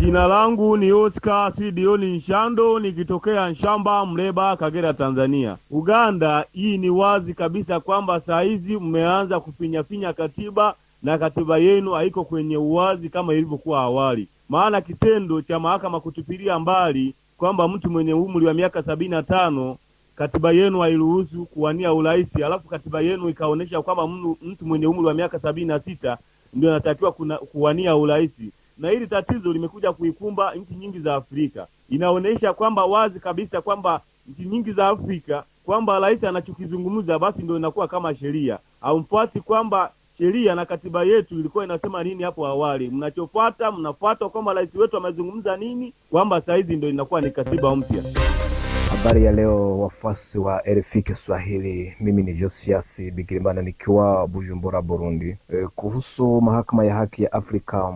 Jina langu ni Oscar Sidioni Nshando, nikitokea Nshamba, Mleba, Kagera, Tanzania. Uganda, hii ni wazi kabisa kwamba saa hizi mmeanza kufinyafinya katiba, na katiba yenu haiko kwenye uwazi kama ilivyokuwa awali. Maana kitendo cha mahakama kutupilia mbali kwamba mtu mwenye umri wa miaka sabini na tano, katiba yenu hairuhusu kuwania urais, alafu katiba yenu ikaonesha kwamba mtu mwenye umri wa miaka sabini na sita ndio anatakiwa kuwania urais. Na hili tatizo limekuja kuikumba nchi nyingi za Afrika. Inaonesha kwamba wazi kabisa kwamba nchi nyingi za Afrika kwamba rais anachokizungumza basi ndio inakuwa kama sheria. Haumfuati kwamba sheria na katiba yetu ilikuwa inasema nini hapo awali. Mnachofuata, mnafuata kwamba rais wetu amezungumza nini, kwamba saa hizi ndio inakuwa ni katiba mpya. Habari ya leo wafuasi wa R F I Kiswahili, mimi ni Josias Bigirimana nikiwa Bujumbura, Burundi. E, kuhusu mahakama ya haki ya Afrika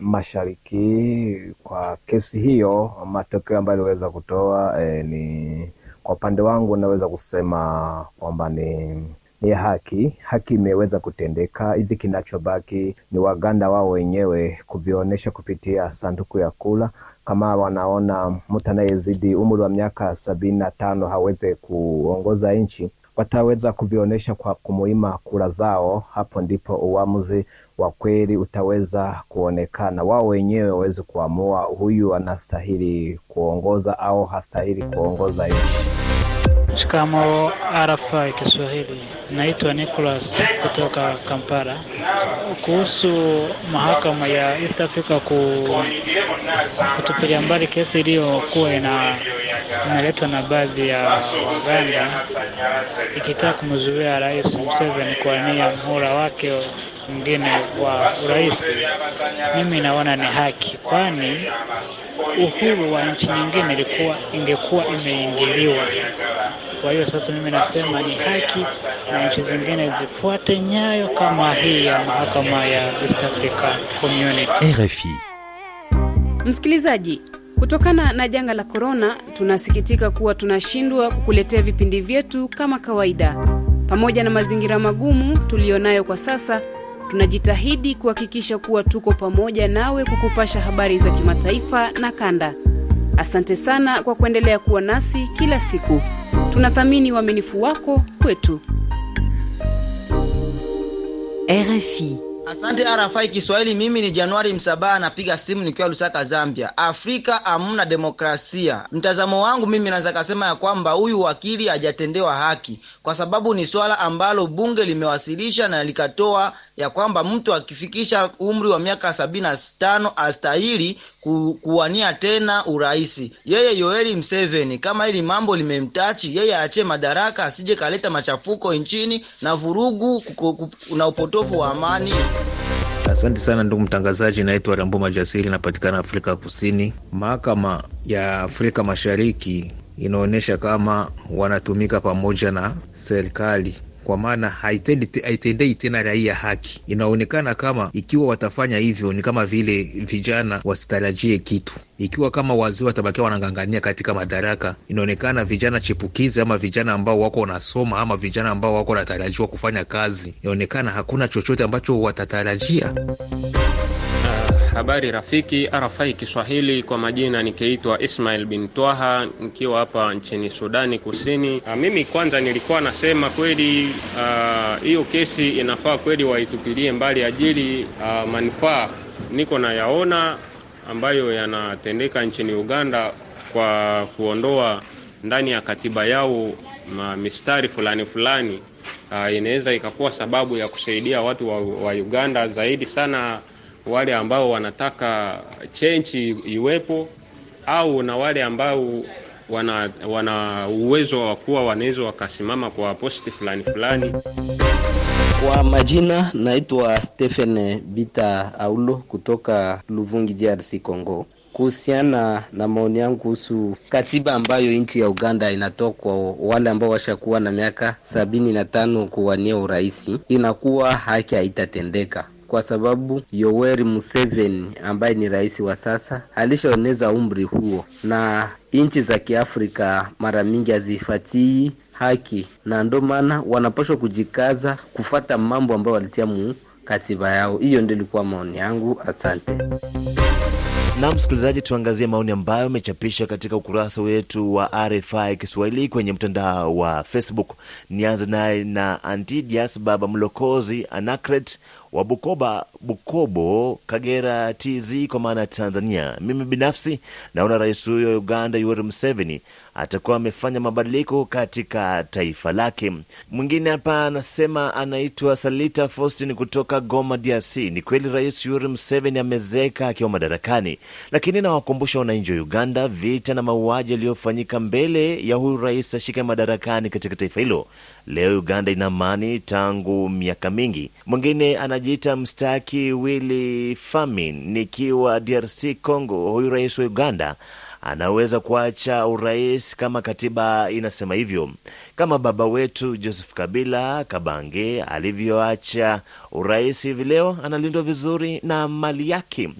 Mashariki, kwa kesi hiyo matokeo ambayo waweza kutoa e, ni kwa pande wangu naweza kusema kwamba ni ni haki haki imeweza kutendeka. Hivi kinachobaki ni Waganda wao wenyewe kuvionesha kupitia sanduku ya kula, kama wanaona mtu anayezidi umri wa miaka sabini na tano haweze kuongoza nchi, wataweza kuvionesha kwa kumuima kura zao. Hapo ndipo uamuzi wa kweli utaweza kuonekana, wao wenyewe waweze kuamua huyu anastahili kuongoza au hastahili kuongoza nchi. Shikamo R F I Kiswahili, naitwa Nicholas kutoka Kampala. Kuhusu mahakama ya East Africa kutupilia mbali kesi iliyokuwa ina inaletwa na baadhi ya Uganda ikitaka kumzuia Rais Museveni kuwania muhula wake mwingine wa urais, mimi naona ni haki, kwani uhuru wa nchi nyingine ilikuwa ingekuwa imeingiliwa. Kwa hiyo sasa mimi nasema ni haki na nchi zingine zifuate nyayo kama hii ya mahakama ya East Africa Community. R F I. Msikilizaji, kutokana na janga la corona tunasikitika kuwa tunashindwa kukuletea vipindi vyetu kama kawaida. Pamoja na mazingira magumu tulionayo kwa sasa, tunajitahidi kuhakikisha kuwa tuko pamoja nawe kukupasha habari za kimataifa na kanda. Asante sana kwa kuendelea kuwa nasi kila siku. Tunathamini uaminifu wako kwetu. R F I. Asante R F I Kiswahili, mimi ni Januari Msabaa, napiga simu nikiwa Lusaka, Zambia. Afrika hamna demokrasia. Mtazamo wangu mimi naweza kusema ya kwamba huyu wakili hajatendewa haki, kwa sababu ni swala ambalo bunge limewasilisha na likatoa ya kwamba mtu akifikisha umri wa miaka sabini na tano astahili ku, kuwania tena urais. Yeye Yoweri Museveni, kama hili mambo limemtachi, yeye aache madaraka, asije kaleta machafuko nchini na vurugu na upotofu wa amani. Asante sana ndugu mtangazaji, naitwa Rambo Majasiri, napatikana Afrika Kusini. Mahakama ya Afrika Mashariki inaonesha kama wanatumika pamoja na serikali, kwa maana haitendei haitendei tena raia haki. Inaonekana kama ikiwa watafanya hivyo ni kama vile vijana wasitarajie kitu. Ikiwa kama wazee watabakia wanangangania katika madaraka, inaonekana vijana chipukizi ama vijana ambao wako wanasoma ama vijana ambao wako wanatarajiwa kufanya kazi, inaonekana hakuna chochote ambacho watatarajia. Habari rafiki R F I Kiswahili, kwa majina nikaitwa Ismail bin Twaha, nikiwa hapa nchini Sudani Kusini. A, mimi kwanza nilikuwa nasema kweli hiyo kesi inafaa kweli waitupilie mbali ajili a, manufaa niko na yaona ambayo yanatendeka nchini Uganda kwa kuondoa ndani ya katiba yao na mistari fulani fulani, inaweza ikakuwa sababu ya kusaidia watu wa, wa Uganda zaidi sana, wale ambao wanataka change iwepo au na wale ambao wana wana uwezo wa kuwa wanaweza wakasimama kwa posti fulani fulani. Kwa majina naitwa Stephen Bita Aulo kutoka Luvungi D R C Congo. kuhusiana na maoni yangu kuhusu katiba ambayo nchi ya Uganda inatoa kwa wale ambao washakuwa na miaka sabini na tano kuwania urais, inakuwa haki haitatendeka. Kwa sababu Yoweri Museveni ambaye ni rais wa sasa alishaoneza umri huo, na nchi za Kiafrika mara mingi hazifuatii haki, na ndio maana wanapaswa kujikaza kufuata mambo ambayo walitia mu katiba yao. Hiyo ndio ilikuwa maoni yangu, asante. Na msikilizaji, tuangazie maoni ambayo umechapisha katika ukurasa wetu wa R F I Kiswahili kwenye mtandao wa Facebook. Nianze naye na Antidias Baba Mlokozi, Anacret wa Bukoba, Bukobo, Kagera T Z kwa maana Tanzania. Mimi binafsi naona rais huyo wa Uganda Yoweri Museveni atakuwa amefanya mabadiliko katika taifa lake. Mwingine hapa anasema, anaitwa Salita Faustine kutoka Goma D R C. Ni kweli rais Yoweri Museveni amezeka akiwa madarakani, lakini nawakumbusha wananchi wa Uganda vita na mauaji yaliyofanyika mbele ya huyu rais ashike madarakani katika taifa hilo. Leo Uganda ina amani tangu miaka mingi. Mwingine anajiita Mstaki Willy Famin, nikiwa D R C Congo. Huyu rais wa Uganda anaweza kuacha urais kama katiba inasema hivyo, kama baba wetu Joseph Kabila Kabange alivyoacha urais. Hivi leo analindwa vizuri na mali yake.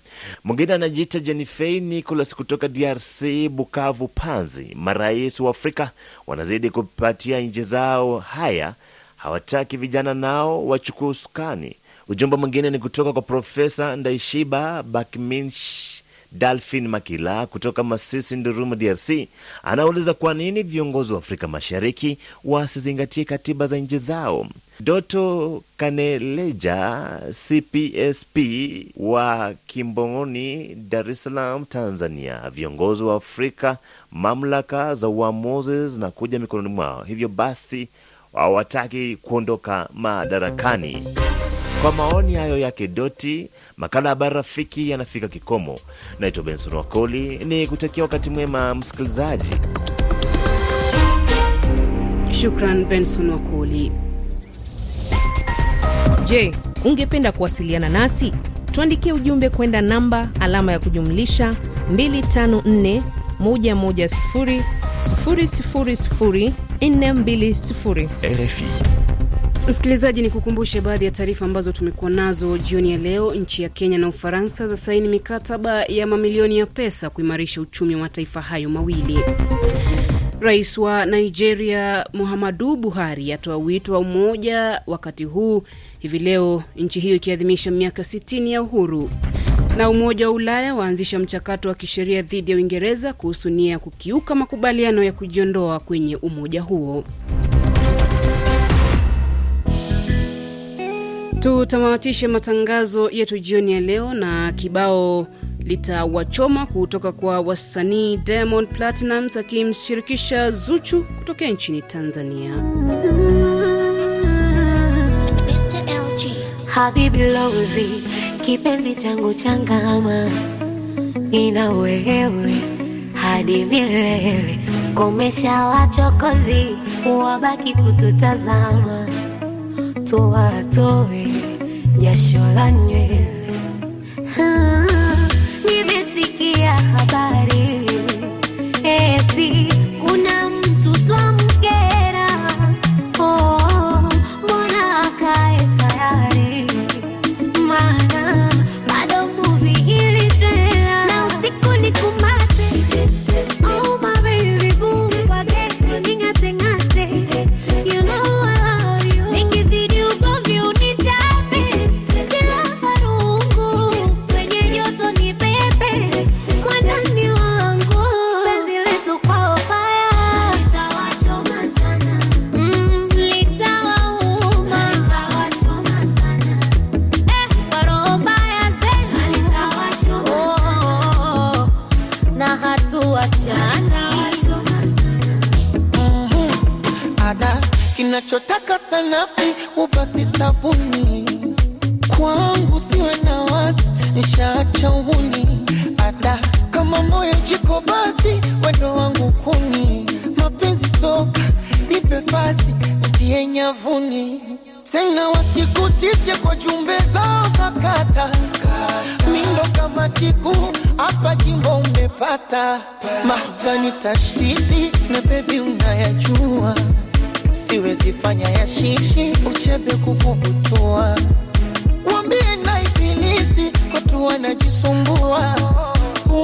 Mwingine anajiita Jennifer Nicholas kutoka D R C Bukavu, Panzi. Marais wa Afrika wanazidi kupatia nchi zao haya, hawataki vijana nao wachukue usukani. Ujumbe mwingine ni kutoka kwa Profesa Ndaishiba Bakminch Dalphin Makila kutoka Masisi Nduruma, D R C. Anauliza kwa nini viongozi wa Afrika Mashariki wasizingatie katiba za nchi zao. Doto Kaneleja C P S P wa Kimbongoni, Dar es Salaam, Tanzania. Viongozi wa Afrika, mamlaka za uamuzi zinakuja mikononi mwao, hivyo basi hawataki kuondoka madarakani. Kwa maoni hayo yake Doti, makala Habari Rafiki yanafika kikomo. Naitwa Benson Wakoli, ni kutakia wakati mwema msikilizaji. Shukran Benson Wakoli. Je, ungependa kuwasiliana nasi? Tuandikie ujumbe kwenda namba alama ya kujumlisha mbili tano nne moja moja sifuri sifuri sifuri nne mbili sifuri. R F I. Msikilizaji, ni kukumbushe baadhi ya taarifa ambazo tumekuwa nazo jioni ya leo. Nchi ya Kenya na Ufaransa za saini mikataba ya mamilioni ya pesa kuimarisha uchumi wa taifa hayo mawili. Rais wa Nigeria Muhammadu Buhari atoa wito wa umoja wakati huu hivi leo nchi hiyo ikiadhimisha miaka sitini ya uhuru. Na Umoja wa Ulaya waanzisha mchakato wa kisheria dhidi ya Uingereza kuhusu nia ya kukiuka makubaliano ya kujiondoa kwenye umoja huo. Tutamatishe matangazo yetu jioni ya leo na kibao Litawachoma kutoka kwa wasanii Diamond Platinum akimshirikisha Zuchu kutoka nchini Tanzania. mister L G Habibi Lozi, kipenzi changu changama, nina wewe hadi milele, komesha wachokozi wabaki kututazama, toa toe jasho la nywele. Nimesikia habari eti kuna mtu twamkera, oh mbona akae tayari, maana bado movie hili tena na usiku ni kumate. Oh my baby boo, wageni ningate ngate, you know chotaka sanafsi upasi sabuni kwangu, siwe na wasi nishaacha uhuni. Ada kama moyo jiko basi wendo wangu kumi, mapenzi soka nipe pasi nitiye nyavuni. Sena wasikutishe kwa jumbe zao za kata. Mindo kama tiku, hapa jimbo umepata. Mahva ni tashtiti, na baby unayajua. Siwezi fanya ya shishi, uchebe kukubutua. Wambie na ibilisi, kutu wanajisumbua.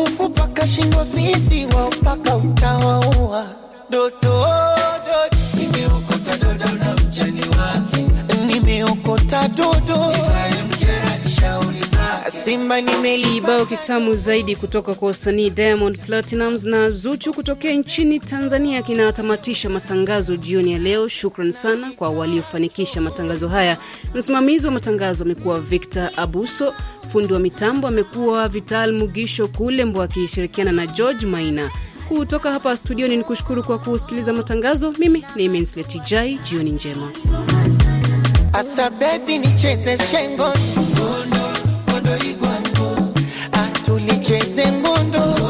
Ufu paka shindo fisi, wao paka utawaua. Dodo, dodo. Nimeokota dodo na mjani wake. Nimeokota dodo. Nitamkera nishauri zake. Simba nimeli. Kibao kitamu zaidi kutoka kwa wasanii Diamond Platinumz na Zuchu kutokea nchini Tanzania kinatamatisha matangazo jioni ya leo. Shukran sana kwa waliofanikisha matangazo haya. Msimamizi wa matangazo amekuwa Victor Abuso, fundi wa mitambo amekuwa Vital Mugisho Kulembo akishirikiana na George Maina. Kutoka hapa studio ni nikushukuru kwa kusikiliza matangazo. Mimi ni Mensley Tijai, jioni njema. Asa baby nicheze shengo ngondo ngondo igwango atulicheze ngondo.